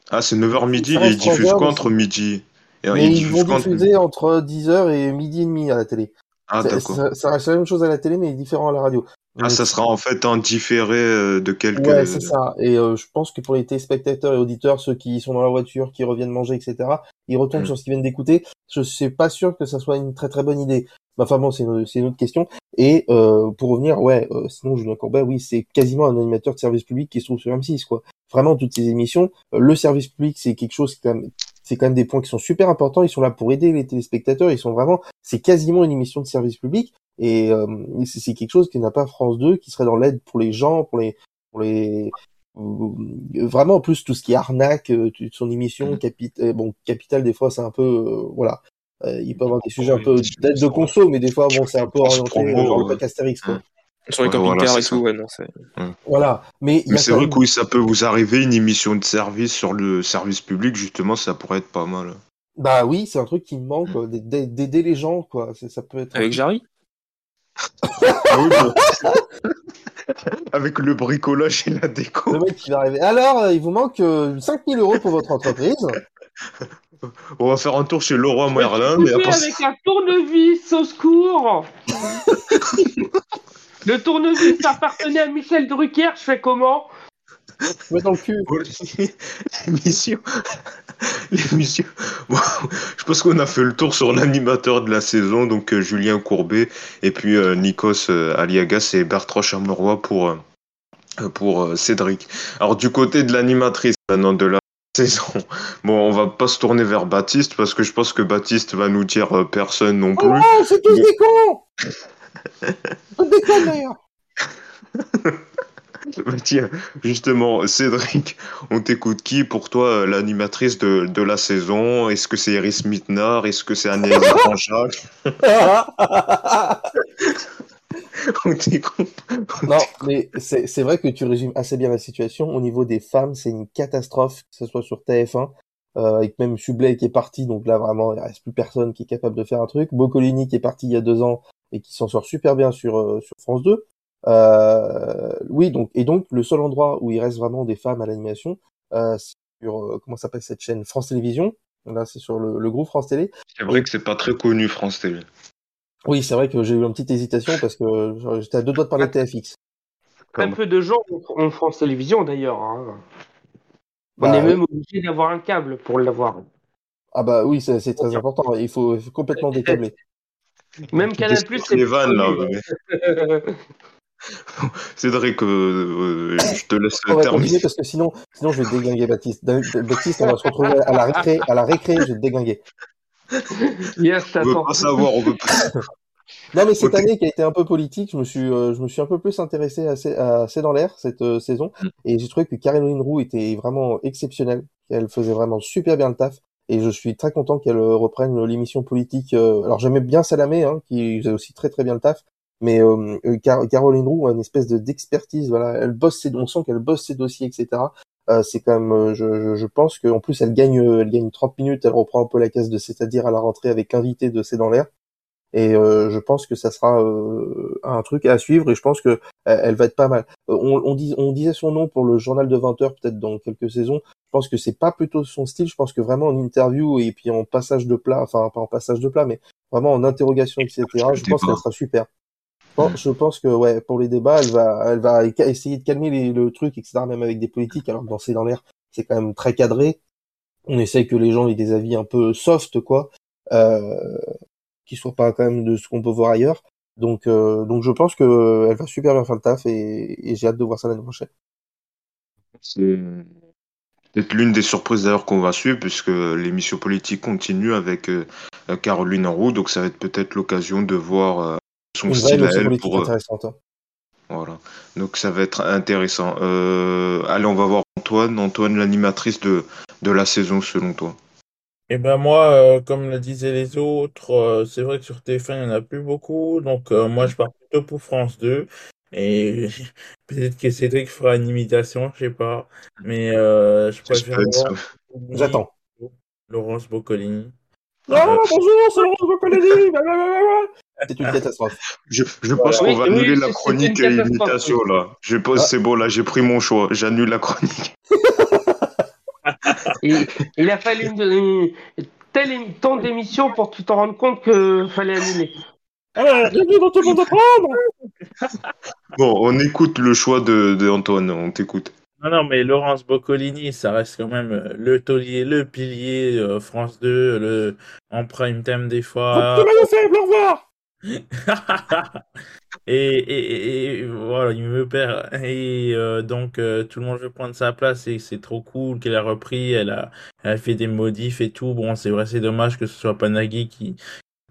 Ah, c'est neuf heures midi, et ils diffusent quoi entre midi? Ils vont diffuser entre dix heures et midi et demi à la télé. Ah, d'accord. Ça reste la même chose à la télé, mais différent à la radio. Ah, ça sera en fait en différé de quelques... Ouais, c'est ça. Et euh, je pense que pour les téléspectateurs et auditeurs, ceux qui sont dans la voiture, qui reviennent manger, et cetera, ils retournent mmh. sur ce qu'ils viennent d'écouter. Je suis pas sûr que ça soit une très très bonne idée. Enfin bon, c'est une, c'est une autre question. Et euh, pour revenir, ouais, euh, sinon Julien Courbet, oui, c'est quasiment un animateur de service public qui se trouve sur M six, quoi. Vraiment, toutes ces émissions, euh, le service public, c'est quelque chose quand même... C'est quand même des points qui sont super importants. Ils sont là pour aider les téléspectateurs. Ils sont vraiment, c'est quasiment une émission de service public. Et euh, c'est, c'est quelque chose qui n'a pas France deux, qui serait dans l'aide pour les gens, pour les, pour les, euh, vraiment en plus tout ce qui est arnaque, euh, son émission, capi- euh, bon Capital des fois c'est un peu, euh, voilà, euh, il peut avoir des sujets un peu d'aide de conso, mais des fois bon c'est un peu orienté genre le Astérix quoi. Sur les ouais, camping-cars voilà, et tout, ouais, non, c'est... Voilà. Mais, mais c'est vrai que oui, ça peut vous arriver, une émission de service sur le service public, justement, ça pourrait être pas mal. Bah oui, c'est un truc qui me manque, mmh. quoi, d'a- d'aider les gens, quoi. C'est, ça peut être... Avec Jarry. Ah oui, mais... Avec le bricolage et la déco. Le mec qui va arriver. Alors, il vous manque euh, cinq mille euros pour votre entreprise. On va faire un tour chez Leroy Merlin. Mais après... Avec un tournevis, au secours. Le tournevis, ça appartenait à Michel Drucker, je fais comment? Je mets dans le cul. L'émission. L'émission. Bon, je pense qu'on a fait le tour sur l'animateur de la saison, donc euh, Julien Courbet, et puis euh, Nikos euh, Aliagas et Bertrand Chameroy pour, euh, pour euh, Cédric. Alors, du côté de l'animatrice, maintenant de la saison. Bon, on va pas se tourner vers Baptiste parce que je pense que Baptiste va nous dire euh, personne non plus. Oh, c'est tous des cons. On déconne d'ailleurs. Bah tiens, justement, Cédric, on t'écoute qui pour toi l'animatrice de, de la saison? Est-ce que c'est Iris Mittenard? Est-ce que c'est Agnès Franchac? On t'écoute. Non, mais c'est, c'est vrai que tu résumes assez bien la situation. Au niveau des femmes, c'est une catastrophe, que ce soit sur T F un, euh, avec même Sublet qui est parti, donc là vraiment, il ne reste plus personne qui est capable de faire un truc. Boccolini qui est parti il y a deux ans et qui s'en sort super bien sur, euh, sur France deux. Euh, oui, donc, et donc, le seul endroit où il reste vraiment des femmes à l'animation, euh, c'est sur, euh, comment s'appelle cette chaîne? France Télévision. Là, c'est sur le, le groupe France Télé. C'est vrai et... que c'est pas très connu, France Télé. Oui, c'est vrai que j'ai eu une petite hésitation parce que genre, j'étais à deux doigts de parler de T F X. Très peu de gens ont France Télévision, d'ailleurs, hein. On bah, est même obligé d'avoir un câble pour l'avoir. Ah, bah oui, c'est, c'est très important. Il faut, il faut complètement décabler. Même Canal Plus, c'est les vannes, là. Ouais. Cédric, euh, euh, je te laisse on va terminer parce que sinon, sinon je vais te déglinguer Baptiste. Baptiste, on va se retrouver à la récré, à la récré, je vais te déglinguer. Yes, on veut pas savoir, on veut pas. Non, mais cette okay. année qui a été un peu politique, je me suis, euh, je me suis un peu plus intéressé à C'est, à C'est dans l'air cette euh, saison, et j'ai trouvé que Caroline Roux était vraiment exceptionnelle. Elle faisait vraiment super bien le taf. Et je suis très content qu'elle reprenne l'émission politique. Alors j'aimais bien Salamé, hein, qui faisait aussi très très bien le taf, mais euh, Car- Caroline Roux a une espèce de d'expertise. Voilà, elle bosse ses, on sent qu'elle bosse ses dossiers, et cetera. Euh, c'est quand même, je, je, je pense que en plus elle gagne, elle gagne trente minutes. Elle reprend un peu la case de C'est-à-dire à la rentrée avec l'invité de C'est dans l'air. Et euh, je pense que ça sera euh, un truc à suivre. Et je pense que euh, elle va être pas mal. Euh, on, on, dis, on disait son nom pour le journal de vingt heures, peut-être dans quelques saisons. Je pense que c'est pas plutôt son style. Je pense que vraiment en interview et puis en passage de plat, enfin pas en passage de plat, mais vraiment en interrogation, et cetera. Je pense qu'elle sera super. Bon, je pense que ouais, pour les débats, elle va, elle va essayer de calmer les, le truc, et cetera. Même avec des politiques. Alors dans C'est dans l'air, c'est quand même très cadré. On essaye que les gens aient des avis un peu soft, quoi, euh, qui soient pas quand même de ce qu'on peut voir ailleurs. Donc, euh, donc je pense que elle va super bien faire le taf et, et j'ai hâte de voir ça l'année prochaine. C'est peut-être l'une des surprises d'ailleurs qu'on va suivre puisque l'émission politique continue avec euh, Caroline Roux, donc ça va être peut-être l'occasion de voir euh, son une style à elle pour euh... hein. Voilà, donc ça va être intéressant. Euh... Allez, on va voir Antoine, Antoine l'animatrice de de la saison selon toi. Eh ben moi, euh, comme le disaient les autres, euh, c'est vrai que sur T F un il n'y en a plus beaucoup, donc euh, moi je pars plutôt pour France deux. Et peut-être que Cédric fera une imitation, je sais pas. Mais euh, je préfère. J'attends. Laurence Boccolini. Ah, euh... bonjour, c'est Laurence Boccolini. C'est une catastrophe. Je, je voilà. pense qu'on oui, va annuler oui, la chronique et l'imitation, oui. là. Je pense ah. c'est bon, là, j'ai pris mon choix. J'annule la chronique. il, il a fallu une, une, tant d'émissions pour que tu t'en rendes compte qu'il fallait annuler. Ah, bienvenue dans tout le monde à prendre. Bon, on écoute le choix de, de Antoine, on t'écoute. Non, non, mais Laurence Boccolini, ça reste quand même le taulier, le pilier, euh, France deux, le... en prime time des fois. Vous pouvez faible, au revoir. et, et, et voilà, il me perd. Et euh, donc, euh, tout le monde veut prendre sa place et c'est trop cool qu'elle a repris, elle a, elle a fait des modifs et tout. Bon, c'est vrai, c'est dommage que ce soit pas Nagui qui...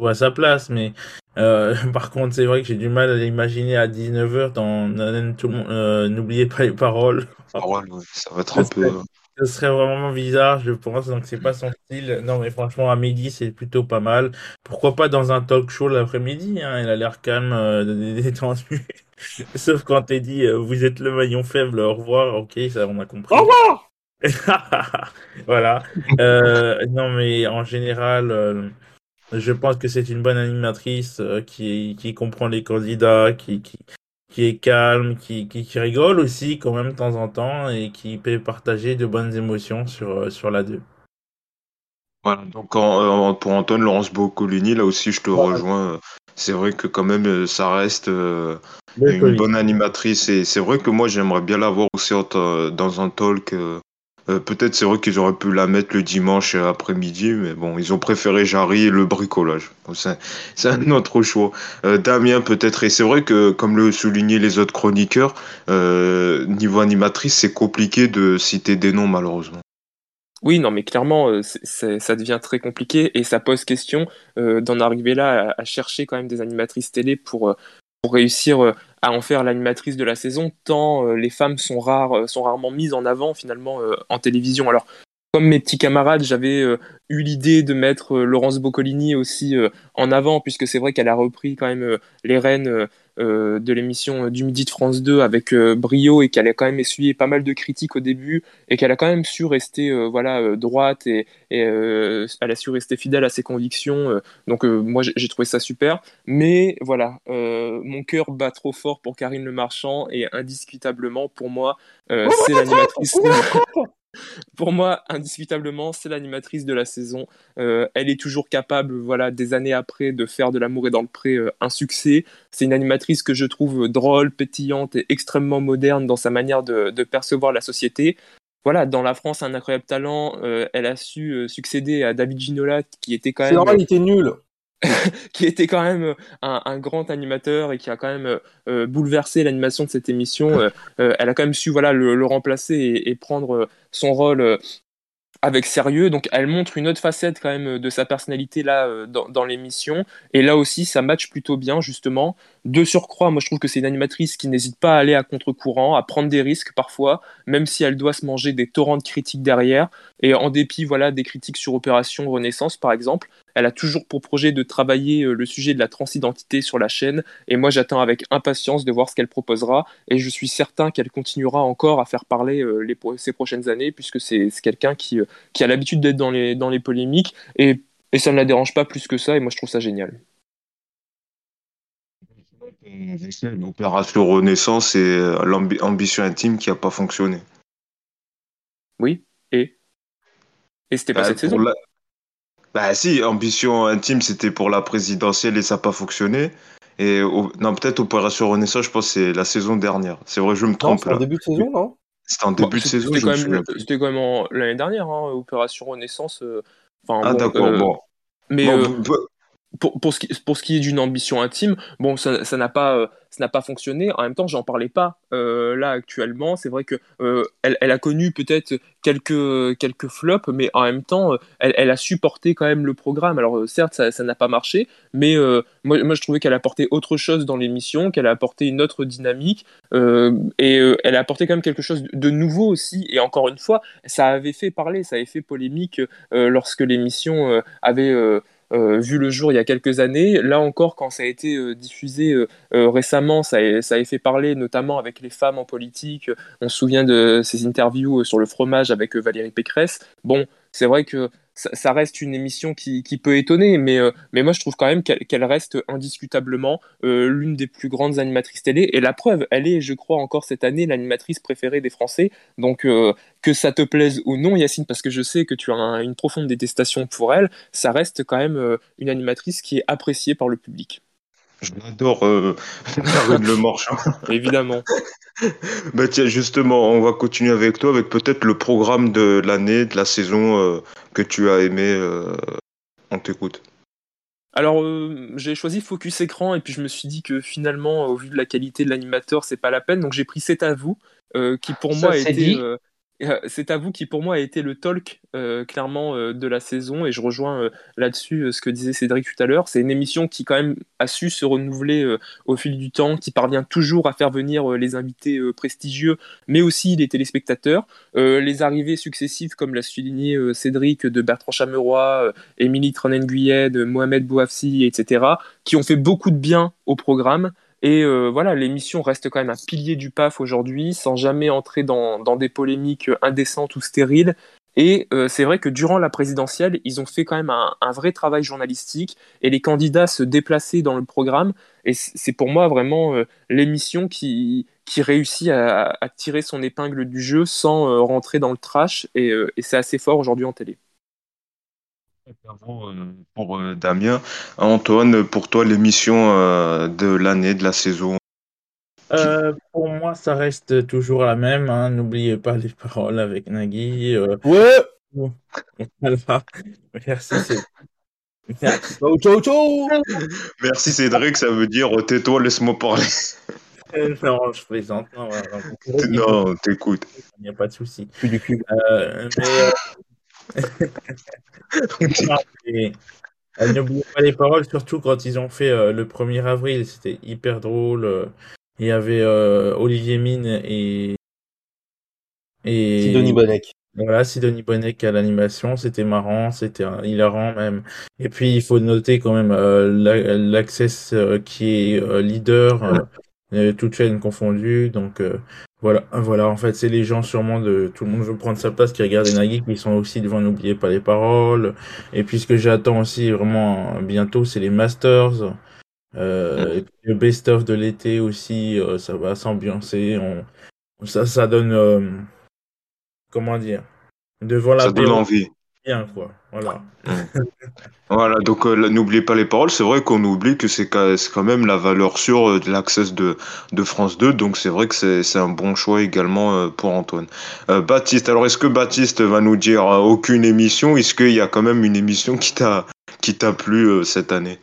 à sa place, mais euh, par contre c'est vrai que j'ai du mal à l'imaginer à dix-neuf heures dans euh, N'oubliez pas les paroles. Paroles, oui, ça va être un peu... Ce serait vraiment bizarre, je pense, donc c'est pas son style. Non, mais franchement, à midi, c'est plutôt pas mal. Pourquoi pas dans un talk show l'après-midi, hein, il a l'air calme, euh, détendu. Sauf quand t'es dit, euh, vous êtes le maillon faible, au revoir, ok, ça on a compris. Au revoir. Voilà. Euh, non, mais en général... Euh, je pense que c'est une bonne animatrice euh, qui qui comprend les candidats, qui qui qui est calme, qui qui, qui rigole aussi quand même de temps en temps et qui peut partager de bonnes émotions sur euh, sur la deux. Voilà, donc en, euh, pour Antoine, Laurence Boccolini, là aussi je te voilà. rejoins. C'est vrai que quand même ça reste euh, une colis. bonne animatrice et c'est vrai que moi j'aimerais bien la voir aussi dans un talk. Euh... Euh, peut-être c'est vrai qu'ils auraient pu la mettre le dimanche après-midi, mais bon, ils ont préféré Jarry et le bricolage. Bon, c'est, c'est un autre choix. Euh, Damien, peut-être, et c'est vrai que, comme le soulignaient les autres chroniqueurs, euh, niveau animatrice, c'est compliqué de citer des noms, malheureusement. Oui, non, mais clairement, euh, c'est, c'est, ça devient très compliqué et ça pose question euh, d'en arriver là à, à chercher quand même des animatrices télé pour, euh, pour réussir euh, à en faire l'animatrice de la saison, tant euh, les femmes sont, rares, euh, sont rarement mises en avant finalement euh, en télévision. Alors, comme mes petits camarades, j'avais euh, eu l'idée de mettre euh, Laurence Boccolini aussi euh, en avant, puisque c'est vrai qu'elle a repris quand même euh, les rênes euh, de l'émission euh, du Midi de France deux avec euh, brio et qu'elle a quand même essuyé pas mal de critiques au début et qu'elle a quand même su rester euh, voilà, euh, droite et, et euh, elle a su rester fidèle à ses convictions. Euh, donc euh, moi, j'ai trouvé ça super. Mais voilà, euh, mon cœur bat trop fort pour Karine Le Marchand et indiscutablement, pour moi, euh, c'est l'animatrice... Pour moi, indiscutablement, c'est l'animatrice de la saison. Euh, elle est toujours capable, voilà, des années après, de faire de l'amour et dans le pré euh, un succès. C'est une animatrice que je trouve drôle, pétillante et extrêmement moderne dans sa manière de, de percevoir la société. Voilà, dans La France, un incroyable talent. Euh, elle a su euh, succéder à David Ginola, qui était quand même. C'est normal, il était nul. qui était quand même un, un grand animateur et qui a quand même euh, bouleversé l'animation de cette émission. Euh, euh, elle a quand même su, voilà, le, le remplacer et, et prendre son rôle euh, avec sérieux. Donc elle montre une autre facette quand même de sa personnalité là euh, dans, dans l'émission. Et là aussi, ça match plutôt bien justement. De surcroît, moi je trouve que c'est une animatrice qui n'hésite pas à aller à contre-courant, à prendre des risques parfois, même si elle doit se manger des torrents de critiques derrière. Et en dépit, voilà, des critiques sur Opération Renaissance par exemple, elle a toujours pour projet de travailler le sujet de la transidentité sur la chaîne et moi j'attends avec impatience de voir ce qu'elle proposera et je suis certain qu'elle continuera encore à faire parler euh, les, ces prochaines années puisque c'est, c'est quelqu'un qui, euh, qui a l'habitude d'être dans les, dans les polémiques et, et ça ne la dérange pas plus que ça et moi je trouve ça génial. L'opération Renaissance et l'ambition intime qui n'a pas fonctionné. Oui, et Et c'était pas euh, cette saison la... Bah si, ambition intime, c'était pour la présidentielle et ça n'a pas fonctionné. Et au... non, peut-être Opération Renaissance, je pense que c'est la saison dernière. C'est vrai, je me trompe. C'était en début de saison, non ? C'était en début de saison. C'était quand même, c'était quand même en... l'année dernière, hein, Opération Renaissance. Euh... Enfin, ah bon, d'accord, euh... bon. Mais bon, euh... bon, bon. Pour, pour, ce qui, pour ce qui est d'une ambition intime, bon, ça, ça, n'a pas, euh, ça n'a pas fonctionné. En même temps, j'en parlais pas euh, là actuellement. C'est vrai que euh, elle, elle a connu peut-être quelques, quelques flops, mais en même temps, elle, elle a supporté quand même le programme. Alors certes, ça, ça n'a pas marché, mais euh, moi, moi je trouvais qu'elle apportait autre chose dans l'émission, qu'elle a apporté une autre dynamique, euh, et euh, elle a apporté quand même quelque chose de nouveau aussi. Et encore une fois, ça avait fait parler, ça avait fait polémique euh, lorsque l'émission euh, avait... Euh, Euh, vu le jour il y a quelques années. Là encore, quand ça a été euh, diffusé euh, euh, récemment, ça a, ça a fait parler, notamment avec les femmes en politique. On se souvient de ces interviews sur le fromage avec euh, Valérie Pécresse. Bon, c'est vrai que ça, ça reste une émission qui, qui peut étonner, mais, euh, mais moi je trouve quand même qu'elle, qu'elle reste indiscutablement euh, l'une des plus grandes animatrices télé. Et la preuve, elle est, je crois, encore cette année, l'animatrice préférée des Français. Donc... Euh, que ça te plaise ou non, Yacine, parce que je sais que tu as un, une profonde détestation pour elle, ça reste quand même euh, une animatrice qui est appréciée par le public. Je l'adore, euh, Karine Le Marchand. Évidemment. Bah tiens, justement, on va continuer avec toi, avec peut-être le programme de l'année, de la saison euh, que tu as aimé. Euh, on t'écoute. Alors, euh, j'ai choisi Focus Écran, et puis je me suis dit que finalement, au vu de la qualité de l'animateur, c'est pas la peine, donc j'ai pris C'est à vous, euh, qui pour ça, moi était... C'est à vous qui pour moi a été le talk euh, clairement euh, de la saison et je rejoins euh, là-dessus euh, ce que disait Cédric tout à l'heure. C'est une émission qui quand même a su se renouveler euh, au fil du temps, qui parvient toujours à faire venir euh, les invités euh, prestigieux mais aussi les téléspectateurs. Euh, les arrivées successives comme l'a souligné euh, Cédric de Bertrand Chameroy, Émilie euh, Trondheim-Guyet, de Mohamed Bouafsi, et cetera qui ont fait beaucoup de bien au programme. Et euh, voilà, l'émission reste quand même un pilier du P A F aujourd'hui, sans jamais entrer dans, dans des polémiques indécentes ou stériles. Et euh, c'est vrai que durant la présidentielle, ils ont fait quand même un, un vrai travail journalistique et les candidats se déplaçaient dans le programme. Et c'est pour moi vraiment euh, l'émission qui, qui réussit à, à tirer son épingle du jeu sans euh, rentrer dans le trash. Et, euh, et c'est assez fort aujourd'hui en télé. Bravo pour Damien. Antoine, pour toi, l'émission de l'année, de la saison euh, Pour moi, ça reste toujours la même. Hein. N'oubliez pas les paroles avec Nagui. Euh... Ouais Merci, Cédric. Ciao, ciao, ciao Merci, Cédric. Ça veut dire tais-toi, laisse-moi parler. Non, je plaisante. Non, voilà. Non t'écoutes. Il n'y a pas de souci. Euh, mais. Euh... N'oubliez pas les paroles, surtout quand ils ont fait euh, le premier avril, c'était hyper drôle. Il y avait euh, Olivier Mine et... et... Sidonie Bonnec. Voilà, Sidonie Bonnec à l'animation, c'était marrant, c'était hilarant même. Et puis il faut noter quand même euh, l'Access euh, qui est euh, leader, euh, euh, toute chaîne confondue, donc euh, voilà, voilà. En fait, c'est les gens sûrement de tout le monde veut prendre sa place qui regardent Nagui, qui sont aussi devant N'oubliez pas les paroles. Et puis ce que j'attends aussi vraiment bientôt, c'est les Masters. Euh, et puis le best-of de l'été aussi, euh, ça va s'ambiancer. On... Ça, ça donne... Euh... Comment dire? Devant la. Ça donne envie. Bien, quoi. Voilà. Voilà, donc euh, n'oubliez pas les paroles. C'est vrai qu'on oublie que c'est quand même la valeur sûre de l'Access de, de France deux. Donc c'est vrai que c'est, c'est un bon choix également euh, pour Antoine. Euh, Baptiste, alors est-ce que Baptiste va nous dire euh, aucune émission? Est-ce qu'il y a quand même une émission qui t'a, qui t'a plu euh, cette année?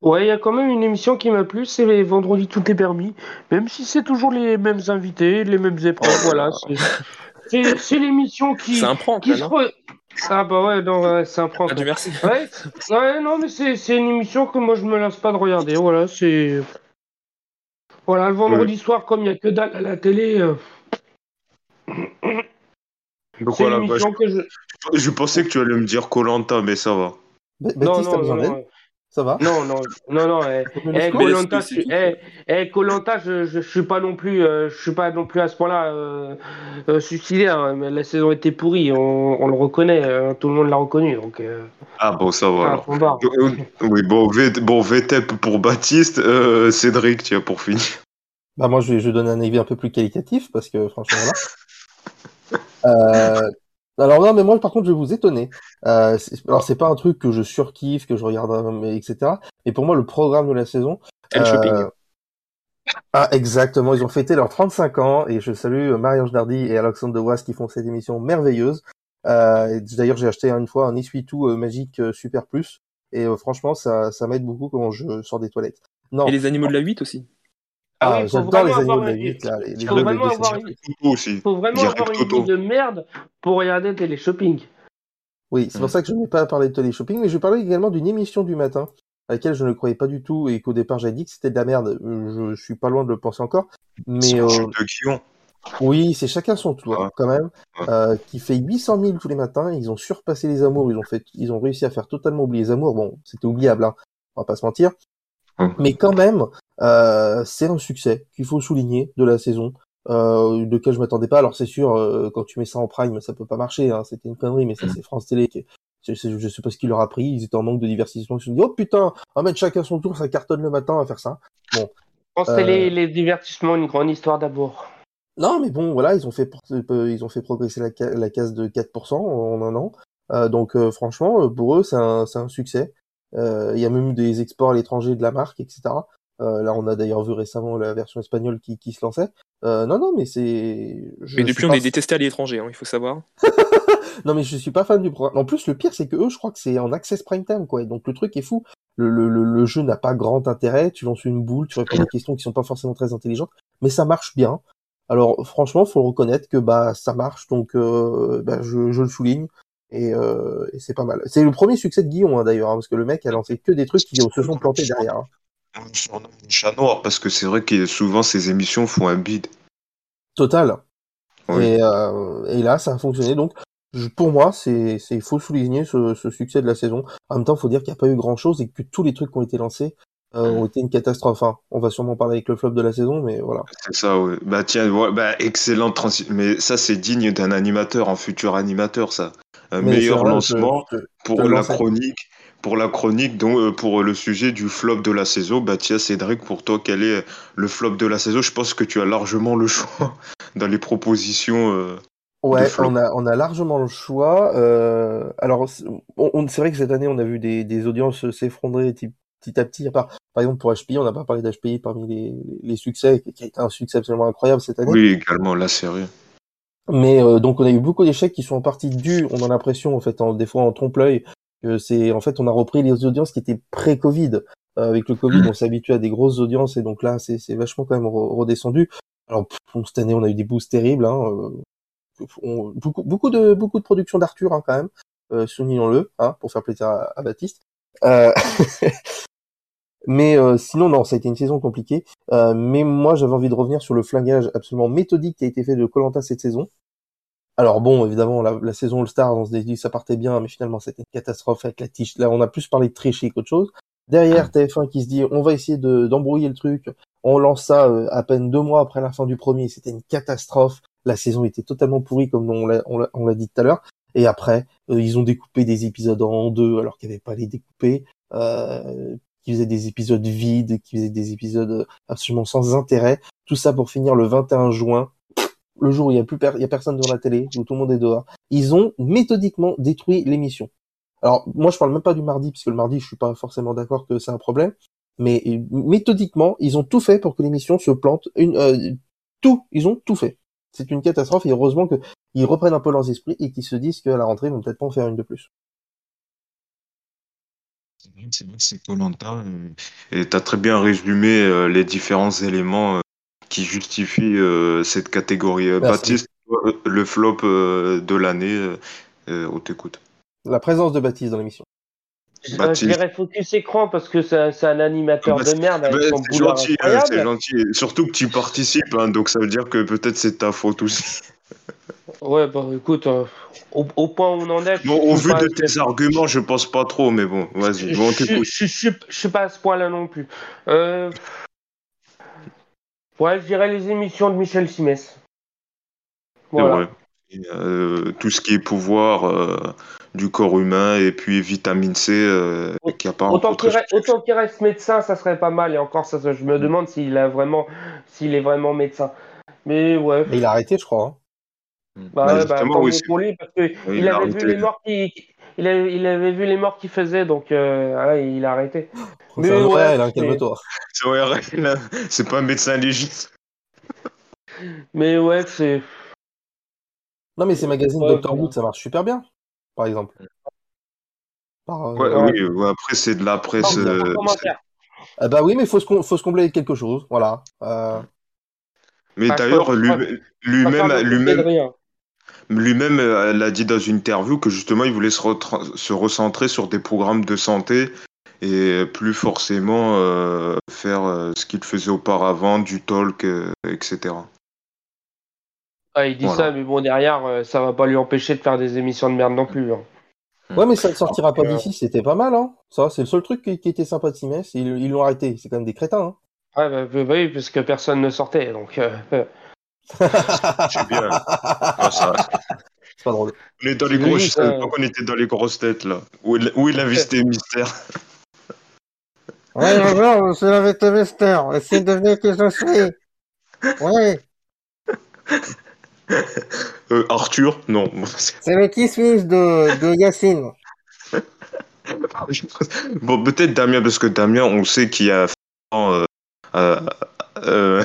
Ouais, il y a quand même une émission qui m'a plu, c'est les Vendredis Tout est permis. Même si c'est toujours les mêmes invités, les mêmes épreuves, voilà. C'est... C'est, c'est l'émission qui. C'est un prank, qui là, se non re... Ah bah ouais, non, ouais, c'est un prank. Ah, du merci. Ouais, ouais, non, mais c'est, c'est une émission que moi je me lasse pas de regarder. Voilà, c'est. Voilà, le vendredi oui. soir, comme il n'y a que dalle à la télé. Euh... Donc c'est voilà, bah, je... que je. Je pensais que tu allais me dire Koh-Lanta, mais ça va. B- non, Baptiste, non, non, non. Ça va ? Non, non, non, non. Eh, eh, Koh-Lanta, je, eh, eh, Koh-Lanta, je, je, je suis pas non plus, euh, je suis pas non plus à ce point-là euh, euh, suicidaire. Hein, mais la saison était pourrie, on, on le reconnaît, euh, tout le monde l'a reconnu. Donc. Euh, ah bon, ça va. Ah, alors. Oui, bon, v, bon, V T E P pour Baptiste, euh, Cédric, tiens, pour finir. Bah moi, je, je donne un avis un peu plus qualitatif parce que franchement là. euh... Alors non, mais moi par contre je vais vous étonner. Euh, c'est, alors c'est pas un truc que je surkiffe, que je regarde, mais et cetera. Mais pour moi le programme de la saison. Elle euh... shopping. Ah exactement, ils ont fêté leurs trente-cinq ans et je salue Marie-Ange Nardi et Alexandre Devoise qui font cette émission merveilleuse. Euh, d'ailleurs j'ai acheté une fois un essuie-tout magique super plus et euh, franchement ça ça m'aide beaucoup quand je sors des toilettes. Non. Et les animaux de la huit aussi. Ah, ah oui, j'adore les animaux de la huit, là. Il faut vraiment avoir une idée de merde pour regarder Télé-Shopping. Oui, c'est mmh. pour ça que je n'ai pas parlé de Télé-Shopping, mais je parlais également d'une émission du matin, à laquelle je ne croyais pas du tout, et qu'au départ j'ai dit que c'était de la merde. Je suis pas loin de le penser encore. Mais, c'est euh... un jeu de Guillon. Oui, c'est chacun son tour, ouais. quand même, ouais. euh, qui fait huit cent mille tous les matins, ils ont surpassé les amours, ils ont, fait... ils ont réussi à faire totalement oublier les amours. Bon, c'était oubliable, hein. On va pas se mentir. Mmh. Mais quand même... Euh, c'est un succès qu'il faut souligner de la saison, euh, de quel je m'attendais pas. Alors c'est sûr, euh, quand tu mets ça en prime, ça peut pas marcher. Hein, c'était une connerie, mais ça c'est France Télé. Qui, c'est, c'est, je sais pas ce qu'il leur a pris. Ils étaient en manque de diversification. Ils se sont dit oh putain, on va mettre chacun son tour, ça cartonne le matin, on va faire ça. Bon. France euh... Télé, les divertissements, une grande histoire d'abord. Non, mais bon, voilà, ils ont fait, euh, ils ont fait progresser la, ca- la case de quatre pour cent en un an. Euh, donc euh, franchement, pour eux, c'est un, c'est un succès. Il euh, y a même des exports à l'étranger de la marque, et cetera. Euh, là, on a d'ailleurs vu récemment la version espagnole qui, qui se lançait. Euh, non, non, mais c'est. Je mais depuis, on est détesté à l'étranger, hein, il faut savoir. Non, mais je suis pas fan du programme. En plus, le pire, c'est que eux, je crois que c'est en access prime time, quoi. Et donc le truc est fou. Le, le, le, le jeu n'a pas grand intérêt. Tu lances une boule, tu réponds à des questions qui sont pas forcément très intelligentes, mais ça marche bien. Alors, franchement, faut reconnaître que bah ça marche, donc euh, bah, je, je le souligne. Et, euh, et c'est pas mal. C'est le premier succès de Guillaume, hein, d'ailleurs, hein, parce que le mec a lancé que des trucs qui se sont plantés derrière. Hein. On a une chat noir parce que c'est vrai que souvent ces émissions font un bide total. Oui. Et, euh, et là, ça a fonctionné. Donc, je, pour moi, c'est, c'est, faut souligner ce, ce succès de la saison. En même temps, faut dire qu'il n'y a pas eu grand chose et que tous les trucs qui ont été lancés euh, ont été une catastrophe. Hein. On va sûrement parler avec le flop de la saison, mais voilà. C'est ça. Oui. Bah tiens, voilà, bah, excellente transition. Mais ça, c'est digne d'un animateur, un futur animateur, ça. Un mais meilleur vrai, lancement je, je, pour je la lancer. Chronique. Pour la chronique, donc, euh, pour le sujet du flop de la saison, bah tiens Cédric, pour toi, quel est le flop de la saison ? Je pense que tu as largement le choix dans les propositions. Euh, ouais, on a, on a largement le choix. Euh, alors, c'est, on, c'est vrai que cette année, on a vu des, des audiences s'effondrer petit, petit à petit. À part, par exemple, pour H P I, on n'a pas parlé d'H P I parmi les, les succès, qui a été un succès absolument incroyable cette année. Oui, également, la série. Mais euh, donc, on a eu beaucoup d'échecs qui sont en partie dus, on a l'impression, en fait, en, des fois en trompe-l'œil, que c'est en fait on a repris les audiences qui étaient pré-Covid. Euh, avec le Covid, on s'habitue à des grosses audiences et donc là c'est c'est vachement quand même redescendu. Alors pour cette année, on a eu des boosts terribles hein. on, beaucoup, beaucoup de, beaucoup de productions d'Arthur hein, quand même, euh, soulignons-le, hein, pour faire plaisir à, à Baptiste. Euh... mais euh, sinon, non, ça a été une saison compliquée. Euh, mais moi, j'avais envie de revenir sur le flingage absolument méthodique qui a été fait de Koh-Lanta cette saison. Alors bon, évidemment, la, la saison All-Star, on se dit que ça partait bien, mais finalement, c'était une catastrophe avec la tige. Là, on a plus parlé de tricher qu'autre chose. Derrière, T F un qui se dit, on va essayer de, d'embrouiller le truc. On lance ça euh, à peine deux mois après la fin du premier. C'était une catastrophe. La saison était totalement pourrie, comme on l'a, on l'a, on l'a dit tout à l'heure. Et après, euh, ils ont découpé des épisodes en deux, alors qu'il n'y avait pas les découper. Euh, qui faisaient des épisodes vides, qui faisaient des épisodes absolument sans intérêt. Tout ça pour finir le vingt et un juin. Le jour où il n'y a plus per- il y a personne dans la télé, où tout le monde est dehors, ils ont méthodiquement détruit l'émission. Alors moi je parle même pas du mardi, parce que le mardi je suis pas forcément d'accord que c'est un problème, mais méthodiquement ils ont tout fait pour que l'émission se plante. Une, euh, tout, ils ont tout fait. C'est une catastrophe et heureusement que ils reprennent un peu leurs esprits et qu'ils se disent qu'à la rentrée ils vont peut-être pas en faire une de plus. C'est vrai que c'est Koh-Lanta et t'as très bien résumé les différents éléments qui justifie euh, cette catégorie. Merci. Baptiste, le flop euh, de l'année, euh, on t'écoute. La présence de Baptiste dans l'émission. Baptiste. Euh, je dirais Focus Écran parce que c'est, c'est un animateur Baptiste, de merde. Avec son c'est, gentil, euh, c'est gentil, surtout que tu participes, hein, donc ça veut dire que peut-être c'est ta faute aussi. Ouais, bah écoute, euh, au, au point où on en est... Bon, au vu de tes fait... arguments, je pense pas trop, mais bon, vas-y, bon, on t'écoute. Je, je, je, je suis pas à ce point-là non plus. Euh... Ouais, je dirais les émissions de Michel Cymes. Voilà. Et euh, tout ce qui est pouvoir euh, du corps humain et puis vitamine C euh, qui apparaît. Autant qu'il reste, autant qu'il reste médecin, ça serait pas mal. Et encore, ça, ça je me demande s'il a vraiment, s'il est vraiment médecin. Mais ouais. Mais il a arrêté, je crois. Hein. Bah, bah, bah tant oui, pour lui parce que oui, il, il avait vu les morts qui, il avait, il avait vu les morts qu'il faisait, donc euh, ah, il a arrêté. Mais ouais, vrai, elle, hein, calme-toi. C'est vrai, là, c'est pas un médecin légiste. Mais ouais, c'est. Non, mais ces magazines ouais, Doctor Who, ça marche super bien, par exemple. Par, euh... ouais, ouais. Oui, ouais, après, c'est de la presse. Non, euh, ah bah oui, mais il faut, com- faut se combler avec quelque chose, voilà. Euh... Mais ah, d'ailleurs, lui, lui-même. lui-même... Lui-même euh, l'a dit dans une interview que justement il voulait se, retra- se recentrer sur des programmes de santé et plus forcément euh, faire euh, ce qu'il faisait auparavant, du talk, euh, et cetera. Ah, il dit voilà. Ça, mais bon, derrière, euh, ça va pas lui empêcher de faire des émissions de merde non plus. Hein. Ouais, mais ça ne sortira pas d'ici, c'était pas mal. Hein. Ça, c'est le seul truc qui, qui était sympa de Cymes, ils, ils l'ont arrêté, c'est quand même des crétins. Hein. Ouais, bah, bah, oui, parce que personne ne sortait, donc... Euh, euh... C'est bien. Ah, ça, c'est pas drôle. On est dans les grosses... oui, ça... on était dans les grosses têtes là. Où il, où il a visité mystère. Ouais, bonjour, c'est l'invité mystère. Essayez de deviner qui je suis. Oui. Euh, Arthur, non. C'est le qui suis de, de Yacine. Bon, peut-être Damien, parce que Damien, on sait qu'il y a euh, euh, euh...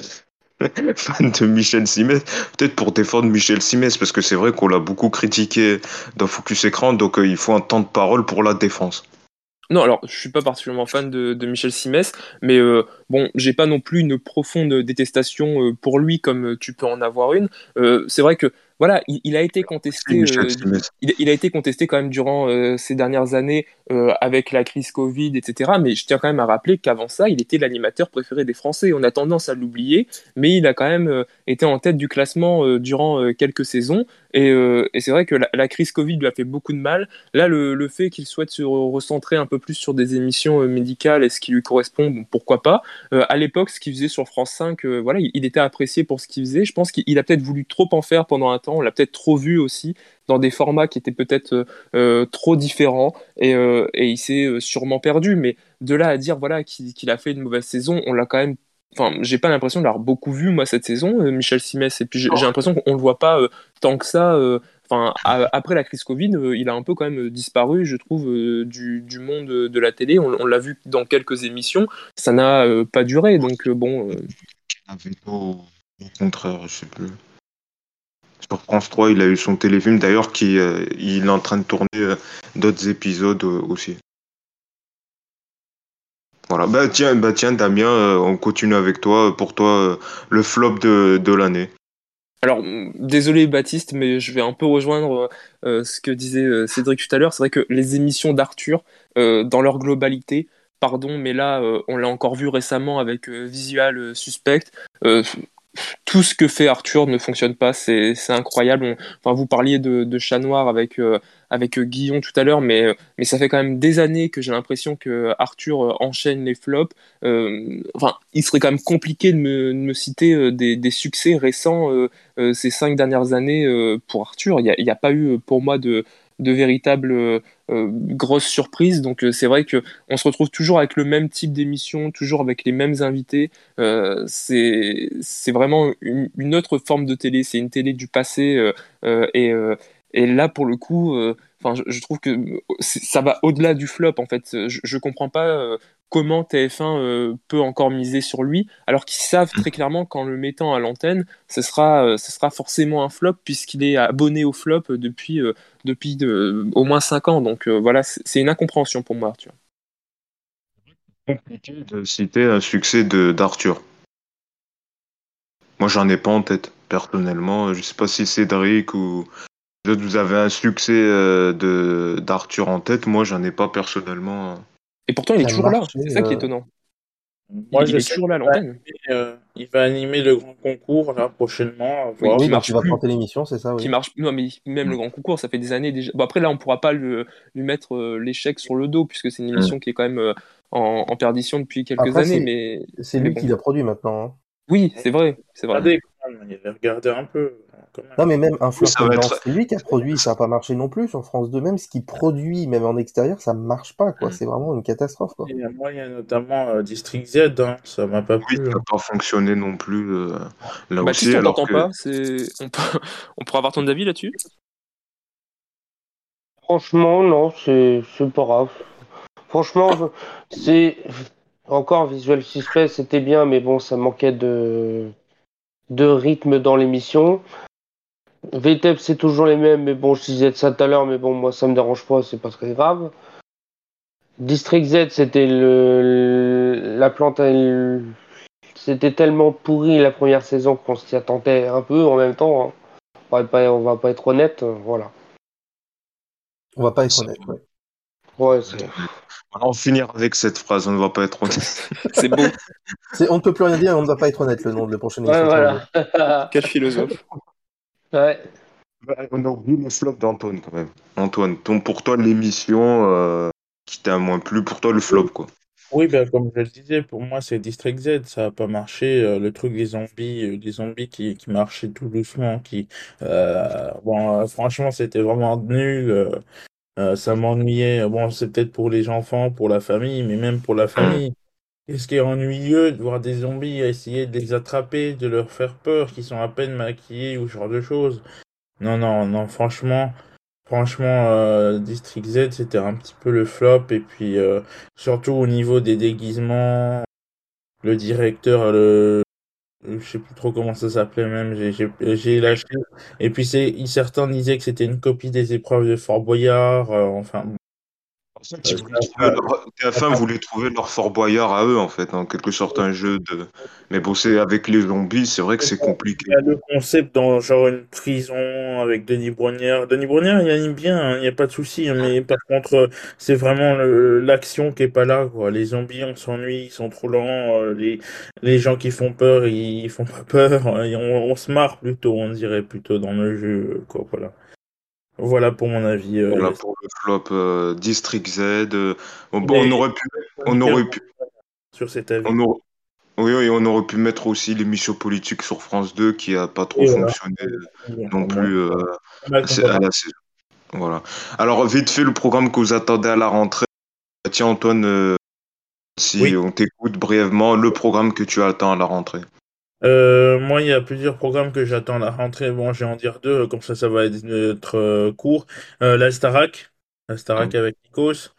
fan de Michel Cymes, peut-être pour défendre Michel Cymes, parce que c'est vrai qu'on l'a beaucoup critiqué dans Focus Écran, donc euh, il faut un temps de parole pour la défense. Non, alors je suis pas particulièrement fan de, de Michel Cymes, mais euh, bon, j'ai pas non plus une profonde détestation euh, pour lui comme euh, tu peux en avoir une. Euh, c'est vrai que voilà, il, il a été contesté, euh, il, il a été contesté quand même durant euh, ces dernières années euh, avec la crise Covid, et cetera. Mais je tiens quand même à rappeler qu'avant ça, il était l'animateur préféré des Français. On a tendance à l'oublier, mais il a quand même euh, été en tête du classement euh, durant euh, quelques saisons. Et, euh, et c'est vrai que la, la crise Covid lui a fait beaucoup de mal. Là, le, le fait qu'il souhaite se recentrer un peu plus sur des émissions euh, médicales et ce qui lui correspond, bon, pourquoi pas. Euh, à l'époque, ce qu'il faisait sur France cinq, euh, voilà, il, il était apprécié pour ce qu'il faisait. Je pense qu'il a peut-être voulu trop en faire pendant un temps. On l'a peut-être trop vu aussi dans des formats qui étaient peut-être euh, trop différents et, euh, et il s'est sûrement perdu. Mais de là à dire voilà, qu'il, qu'il a fait une mauvaise saison, on l'a quand même. Enfin, j'ai pas l'impression de l'avoir beaucoup vu moi cette saison, euh, Michel Cymes. Et puis j'ai, j'ai l'impression qu'on le voit pas euh, tant que ça. Euh, Enfin, après la crise Covid, il a un peu quand même disparu, je trouve, du, du monde de la télé. On, on l'a vu dans quelques émissions, ça n'a euh, pas duré. Donc bon. Euh... Au contraire, je sais plus. Sur France trois, il a eu son téléfilm, d'ailleurs, qui euh, il est en train de tourner euh, d'autres épisodes euh, aussi. Voilà, bah tiens, bah, tiens Damien, euh, on continue avec toi. Pour toi, euh, le flop de, de l'année. Alors, désolé Baptiste, mais je vais un peu rejoindre euh, ce que disait euh, Cédric tout à l'heure. C'est vrai que les émissions d'Arthur, euh, dans leur globalité, pardon, mais là, euh, on l'a encore vu récemment avec euh, Visual euh, Suspect, euh, tout ce que fait Arthur ne fonctionne pas, c'est, c'est incroyable. On, enfin, vous parliez de, de Chat Noir avec, euh, avec Guillon tout à l'heure, mais, mais ça fait quand même des années que j'ai l'impression que Arthur enchaîne les flops. Euh, enfin, il serait quand même compliqué de me, de me citer des, des succès récents euh, euh, ces cinq dernières années euh, pour Arthur. Il n'y a, a pas eu pour moi de, de véritable euh, grosse surprise, donc euh, c'est vrai qu'on se retrouve toujours avec le même type d'émission, toujours avec les mêmes invités. Euh, c'est, c'est vraiment une, une autre forme de télé, c'est une télé du passé, euh, euh, et, euh, et là pour le coup, euh, je, je trouve que ça va au-delà du flop en fait. Je ne comprends pas euh, comment T F un euh, peut encore miser sur lui, alors qu'ils savent très clairement qu'en le mettant à l'antenne, ce sera, euh, ce sera forcément un flop, puisqu'il est abonné au flop depuis, euh, depuis de, au moins cinq ans. Donc euh, voilà, c'est, c'est une incompréhension pour moi, Arthur. C'est compliqué de citer un succès de, d'Arthur. Moi, j'en ai pas en tête, personnellement. Je sais pas si Cédric ou d'autres, vous avez un succès euh, de, d'Arthur en tête. Moi, j'en ai pas personnellement... Et pourtant, il est ça toujours marché, là, c'est ça qui est étonnant. Euh... Moi, il, je il est toujours là à l'antenne. Il, euh, il va animer le grand concours, là, prochainement. Oui, voir. Qui marche tu vas porter l'émission, c'est ça oui. Qui marche... Non, mais même mmh. le grand concours, ça fait des années déjà. Bon, après, là, on ne pourra pas lui, lui mettre euh, l'échec sur le dos, puisque c'est une émission mmh. qui est quand même euh, en, en perdition depuis quelques après, années. C'est, mais... c'est lui mais bon. qui l'a produit maintenant. Hein. Oui, c'est vrai. C'est vrai. Regardez, regardez un peu. Non, mais même un flop, être... c'est lui qui a produit, ça n'a pas marché non plus. Sur France deux, même ce qu'il produit, même en extérieur, ça ne marche pas, quoi. C'est vraiment une catastrophe, quoi. Et moi, il y a notamment euh, District Z, hein. Ça m'a pas plu. Oui, ça n'a pas fonctionné non plus euh, là bah, aussi. Si on alors t'entend que... pas, c'est... On, peut... on pourra avoir ton avis là-dessus ? Franchement, non, c'est... c'est pas grave. Franchement, c'est. Encore Visual Suspect, c'était bien, mais bon, ça manquait de, de rythme dans l'émission. V T E P, c'est toujours les mêmes, mais bon, je disais de ça tout à l'heure, mais bon, moi, ça me dérange pas, c'est pas très grave. District Z, c'était le, la plante, elle, c'était tellement pourri la première saison qu'on s'y attendait un peu en même temps. Hein. On va pas, on va pas être honnête, voilà. On va pas être honnête, ouais. Ouais, c'est... On va finir avec cette phrase, on ne va pas être honnête. C'est beau. C'est, on ne peut plus rien dire, on ne va pas être honnête, le nom de la prochaine émission. Ouais, voilà. Quel philosophe. Ouais. On a oublié le flop d'Antoine quand même. Antoine, ton, pour toi l'émission euh, qui t'a moins plu, pour toi le flop quoi. Oui, ben, comme je le disais, pour moi c'est District Z, ça n'a pas marché. Euh, le truc des zombies, euh, des zombies qui, qui marchaient tout doucement, qui euh, bon, euh, franchement c'était vraiment nul. Euh, euh, ça m'ennuyait. Bon, c'est peut-être pour les enfants, pour la famille, mais même pour la famille. Qu'est-ce qui est ennuyeux de voir des zombies essayer de les attraper, de leur faire peur, qui sont à peine maquillés ou ce genre de choses. Non, non, non, franchement, franchement, euh, District Z, c'était un petit peu le flop. Et puis, euh, surtout au niveau des déguisements, le directeur, le... je sais plus trop comment ça s'appelait même, j'ai, j'ai, j'ai lâché. Et puis, c'est... certains disaient que c'était une copie des épreuves de Fort Boyard, euh, enfin... Euh, leur... T F un voulait trouver leur Fort Boyard à eux en fait, en hein, quelque sorte un jeu de. Mais bosser avec les zombies, c'est vrai que c'est compliqué. Il y a le concept dans genre une prison avec Denis Brogniart. Denis Brogniart, il anime bien, hein, il n'y a pas de souci, hein, mais par contre, c'est vraiment le... l'action qui est pas là, quoi. Les zombies, on s'ennuie, ils sont trop lents. Euh, les les gens qui font peur, ils font pas peur. On, on se marre plutôt, on dirait plutôt dans le jeu, quoi. Voilà. Voilà pour mon avis. Euh, voilà pour le flop euh, District Z. Euh, on, on aurait pu, on aurait pu sur cet avis. On aurait, oui, oui, on aurait pu mettre aussi l'émission politique sur France deux qui a pas trop et fonctionné voilà. non plus euh, à la saison. Voilà. Alors vite fait le programme que vous attendez à la rentrée. Tiens Antoine, euh, si oui. on t'écoute brièvement le programme que tu attends à la rentrée. Euh, moi, il y a plusieurs programmes que j'attends à la rentrée. Bon, je vais en dire deux, comme ça, ça va être, être euh, court. Euh, la Starac, la Starac mmh. avec Nikos.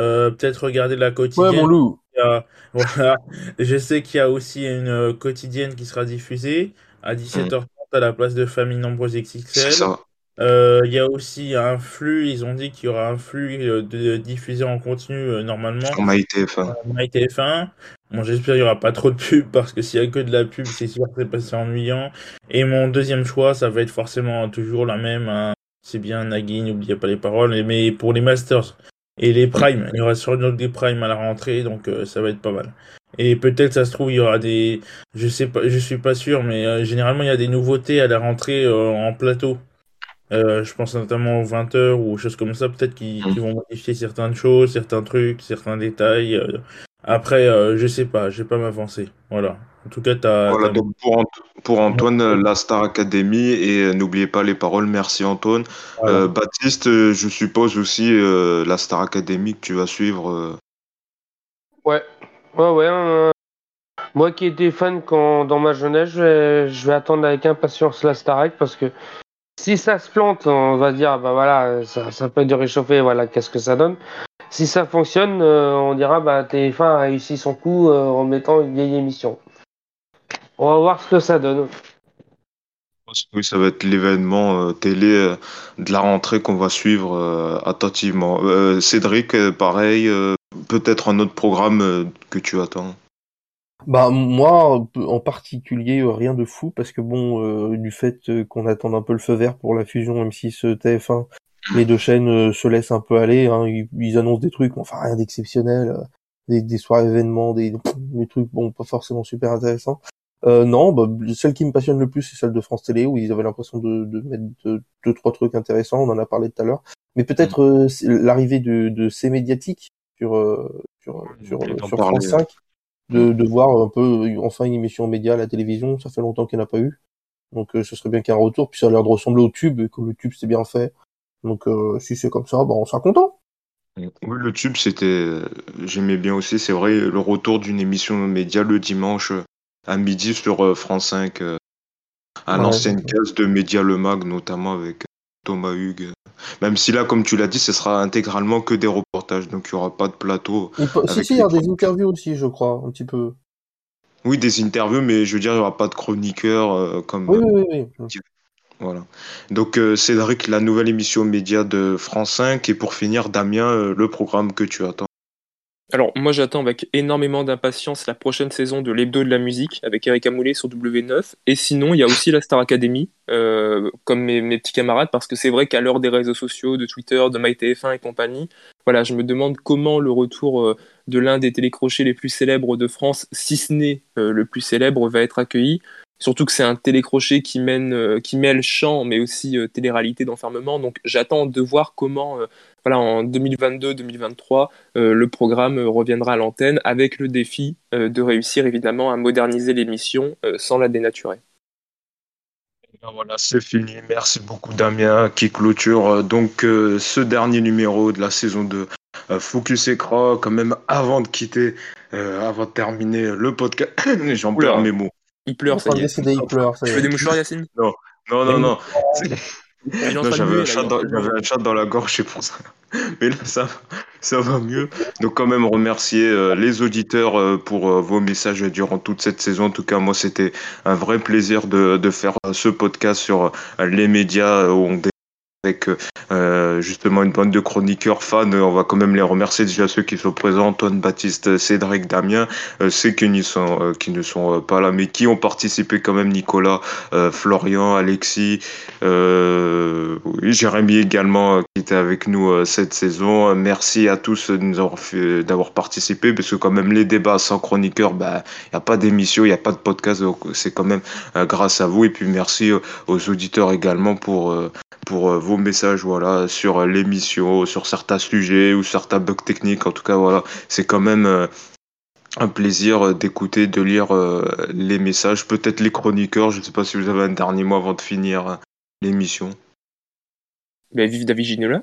Euh, peut-être regarder la quotidienne. Ouais, mon loup. A, voilà. Je sais qu'il y a aussi une quotidienne qui sera diffusée à dix-sept heures trente à la place de Famille Nombreuse X X L. Il euh, y a aussi un flux, ils ont dit qu'il y aura un flux euh, de, de diffusé en continu euh, normalement. Sur MyTF1. Euh, MyTF1. Bon, j'espère qu'il n'y aura pas trop de pub, parce que s'il n'y a que de la pub, c'est sûr que c'est passé ennuyant. Et mon deuxième choix, ça va être forcément toujours la même. Hein. C'est bien Nagui, n'oubliez pas les paroles, mais pour les Masters et les Primes. Il y aura sûrement des Primes à la rentrée, donc euh, ça va être pas mal. Et peut-être, ça se trouve, il y aura des... Je sais pas, je suis pas sûr, mais euh, généralement, il y a des nouveautés à la rentrée euh, en plateau. Euh, je pense notamment aux vingt heures ou choses comme ça, peut-être qu'ils mmh. vont modifier certaines choses, certains trucs, certains détails. Euh... Après, euh, je sais pas, je vais pas m'avancer. Voilà. En tout cas, t'as. Voilà, t'as... Donc pour, Ant- pour Antoine, la Star Academy et euh, n'oubliez pas les paroles. Merci Antoine. Ah, euh, ouais. Baptiste, euh, je suppose aussi euh, la Star Academy que tu vas suivre. Euh... Ouais, ouais, ouais. Euh... Moi qui étais fan quand dans ma jeunesse, je vais, je vais attendre avec impatience la Starac parce que si ça se plante, on va dire bah voilà, ça, ça peut être réchauffé. Voilà, qu'est-ce que ça donne? Si ça fonctionne, euh, on dira bah T F un a réussi son coup euh, en mettant une vieille émission. On va voir ce que ça donne. Oui, ça va être l'événement euh, télé euh, de la rentrée qu'on va suivre euh, attentivement. Euh, Cédric, pareil, euh, peut-être un autre programme euh, que tu attends. Bah moi, en particulier, rien de fou parce que bon, euh, du fait qu'on attende un peu le feu vert pour la fusion M six T F un. Les deux chaînes euh, se laissent un peu aller, hein. Ils, ils annoncent des trucs, enfin rien d'exceptionnel, euh, des, des soirées événements, des, des trucs bon pas forcément super intéressants. Euh, non, bah, celle qui me passionne le plus, c'est celle de France Télé, où ils avaient l'impression de, de mettre deux, deux, trois trucs intéressants, on en a parlé tout à l'heure. Mais peut-être euh, l'arrivée de, de ces médiatiques sur euh, sur sur, sur France cinq, de, de voir un peu enfin une émission média à la télévision, ça fait longtemps qu'il n'y en a pas eu. Donc euh, ce serait bien qu'il y ait un retour, puis ça a l'air de ressembler au tube, et comme le tube c'est bien fait. Donc euh, si c'est comme ça, bah, on sera content. Oui, le tube, c'était, j'aimais bien aussi, c'est vrai, le retour d'une émission média le dimanche à midi sur France cinq, euh, à ouais, l'ancienne ouais. case de Média Le Mag, notamment avec Thomas Hugues. Même si là, comme tu l'as dit, ce sera intégralement que des reportages, donc il n'y aura pas de plateau. Peut... Si, si, il y a des interviews aussi, je crois, un petit peu. Oui, des interviews, mais je veux dire, il n'y aura pas de chroniqueurs euh, comme... Oui, euh, oui, oui. Qui... Voilà. Donc euh, Cédric, la nouvelle émission média de France cinq, et pour finir Damien, euh, le programme que tu attends. Alors moi j'attends avec énormément d'impatience la prochaine saison de l'hebdo de la musique avec Eric Amoulé sur W neuf, et sinon il y a aussi la Star Academy euh, comme mes, mes petits camarades, parce que c'est vrai qu'à l'heure des réseaux sociaux, de Twitter, de MyTF un et compagnie, voilà, je me demande comment le retour euh, de l'un des télécrochets les plus célèbres de France, si ce n'est euh, le plus célèbre, va être accueilli. Surtout que c'est un télécrochet qui, mène, euh, qui mêle chant, mais aussi euh, télé-réalité d'enfermement. Donc j'attends de voir comment, euh, voilà, en deux mille vingt-deux deux mille vingt-trois, euh, le programme euh, reviendra à l'antenne, avec le défi euh, de réussir évidemment à moderniser l'émission euh, sans la dénaturer. Voilà, c'est fini. Merci beaucoup Damien qui clôture euh, donc euh, ce dernier numéro de la saison deux. Euh, Focus Écran, quand même, avant de quitter, euh, avant de terminer le podcast, j'en perds mes mots. Il pleure, ça y est. Il pleure, ça y est. Tu veux des mouchoirs, Yacine? Non, non, non, non. non, non j'avais, un chat dans, j'avais un chat dans la gorge, c'est pour ça. Mais là, ça, ça va mieux. Donc, quand même, remercier euh, les auditeurs euh, pour euh, vos messages durant toute cette saison. En tout cas, moi, c'était un vrai plaisir de, de faire euh, ce podcast sur euh, les médias où on avec euh, justement une bande de chroniqueurs fans. On va quand même les remercier déjà ceux qui sont présents, Antoine, Baptiste, Cédric, Damien, euh, ceux qui, n'y sont, euh, qui ne sont pas là, mais qui ont participé quand même, Nicolas, euh, Florian, Alexis, euh, oui, Jérémy également euh, qui était avec nous euh, cette saison. Euh, merci à tous de nous avoir fait, d'avoir participé, parce que quand même les débats sans chroniqueurs, il bah, n'y a pas d'émission, il n'y a pas de podcast, donc c'est quand même euh, grâce à vous. Et puis merci euh, aux auditeurs également pour... Euh, pour euh, vos messages, voilà, sur l'émission, sur certains sujets ou certains bugs techniques. En tout cas, voilà, c'est quand même euh, un plaisir d'écouter, de lire euh, les messages, peut-être les chroniqueurs. Je ne sais pas si vous avez un dernier mot avant de finir euh, l'émission. Bah, vive David Ginola.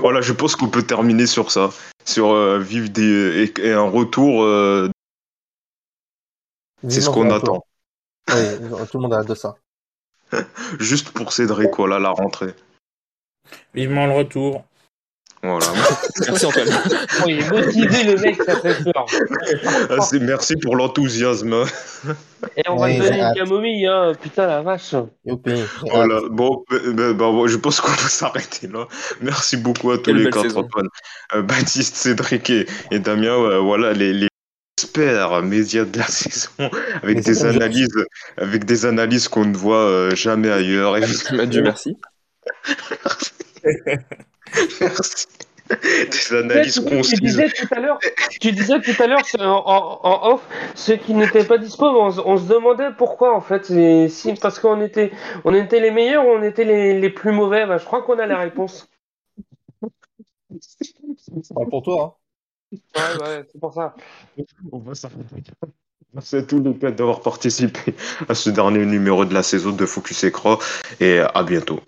Voilà, je pense qu'on peut terminer sur ça, sur euh, vive des, et, et un retour. Euh... C'est ce qu'on attend. Ouais, tout le monde a hâte de ça. Juste pour Cédric, voilà, la rentrée. Vivement le retour. Voilà. Merci Antoine. Oui, motivé le mec, ça fait peur. Ah, c'est merci pour l'enthousiasme. Et on va te donner une camomille, hein. Putain la vache. Okay. Voilà. Bon, bah, bah, bon, je pense qu'on peut s'arrêter là. Merci beaucoup à tous Quelle les quatre, Antoine, euh, Baptiste, Cédric et, et Damien. Euh, voilà les. les... expert média de la saison, avec mais des analyses, avec des analyses qu'on ne voit jamais ailleurs. Et ah, Dieu merci. Merci. Merci. Des analyses concises. Tu disais tout à l'heure, tu disais tout à l'heure en, en, en off, ceux qui n'étaient pas dispo, on, on se demandait pourquoi en fait. Et si, parce qu'on était, on était les meilleurs ou on était les, les plus mauvais. Bah, je crois qu'on a la réponse. C'est pas pour toi. Hein. Ouais, ouais, c'est pour ça. On va s'arrêter. Merci à tous les quatre d'avoir participé à ce dernier numéro de la saison de Focus Écran et à bientôt.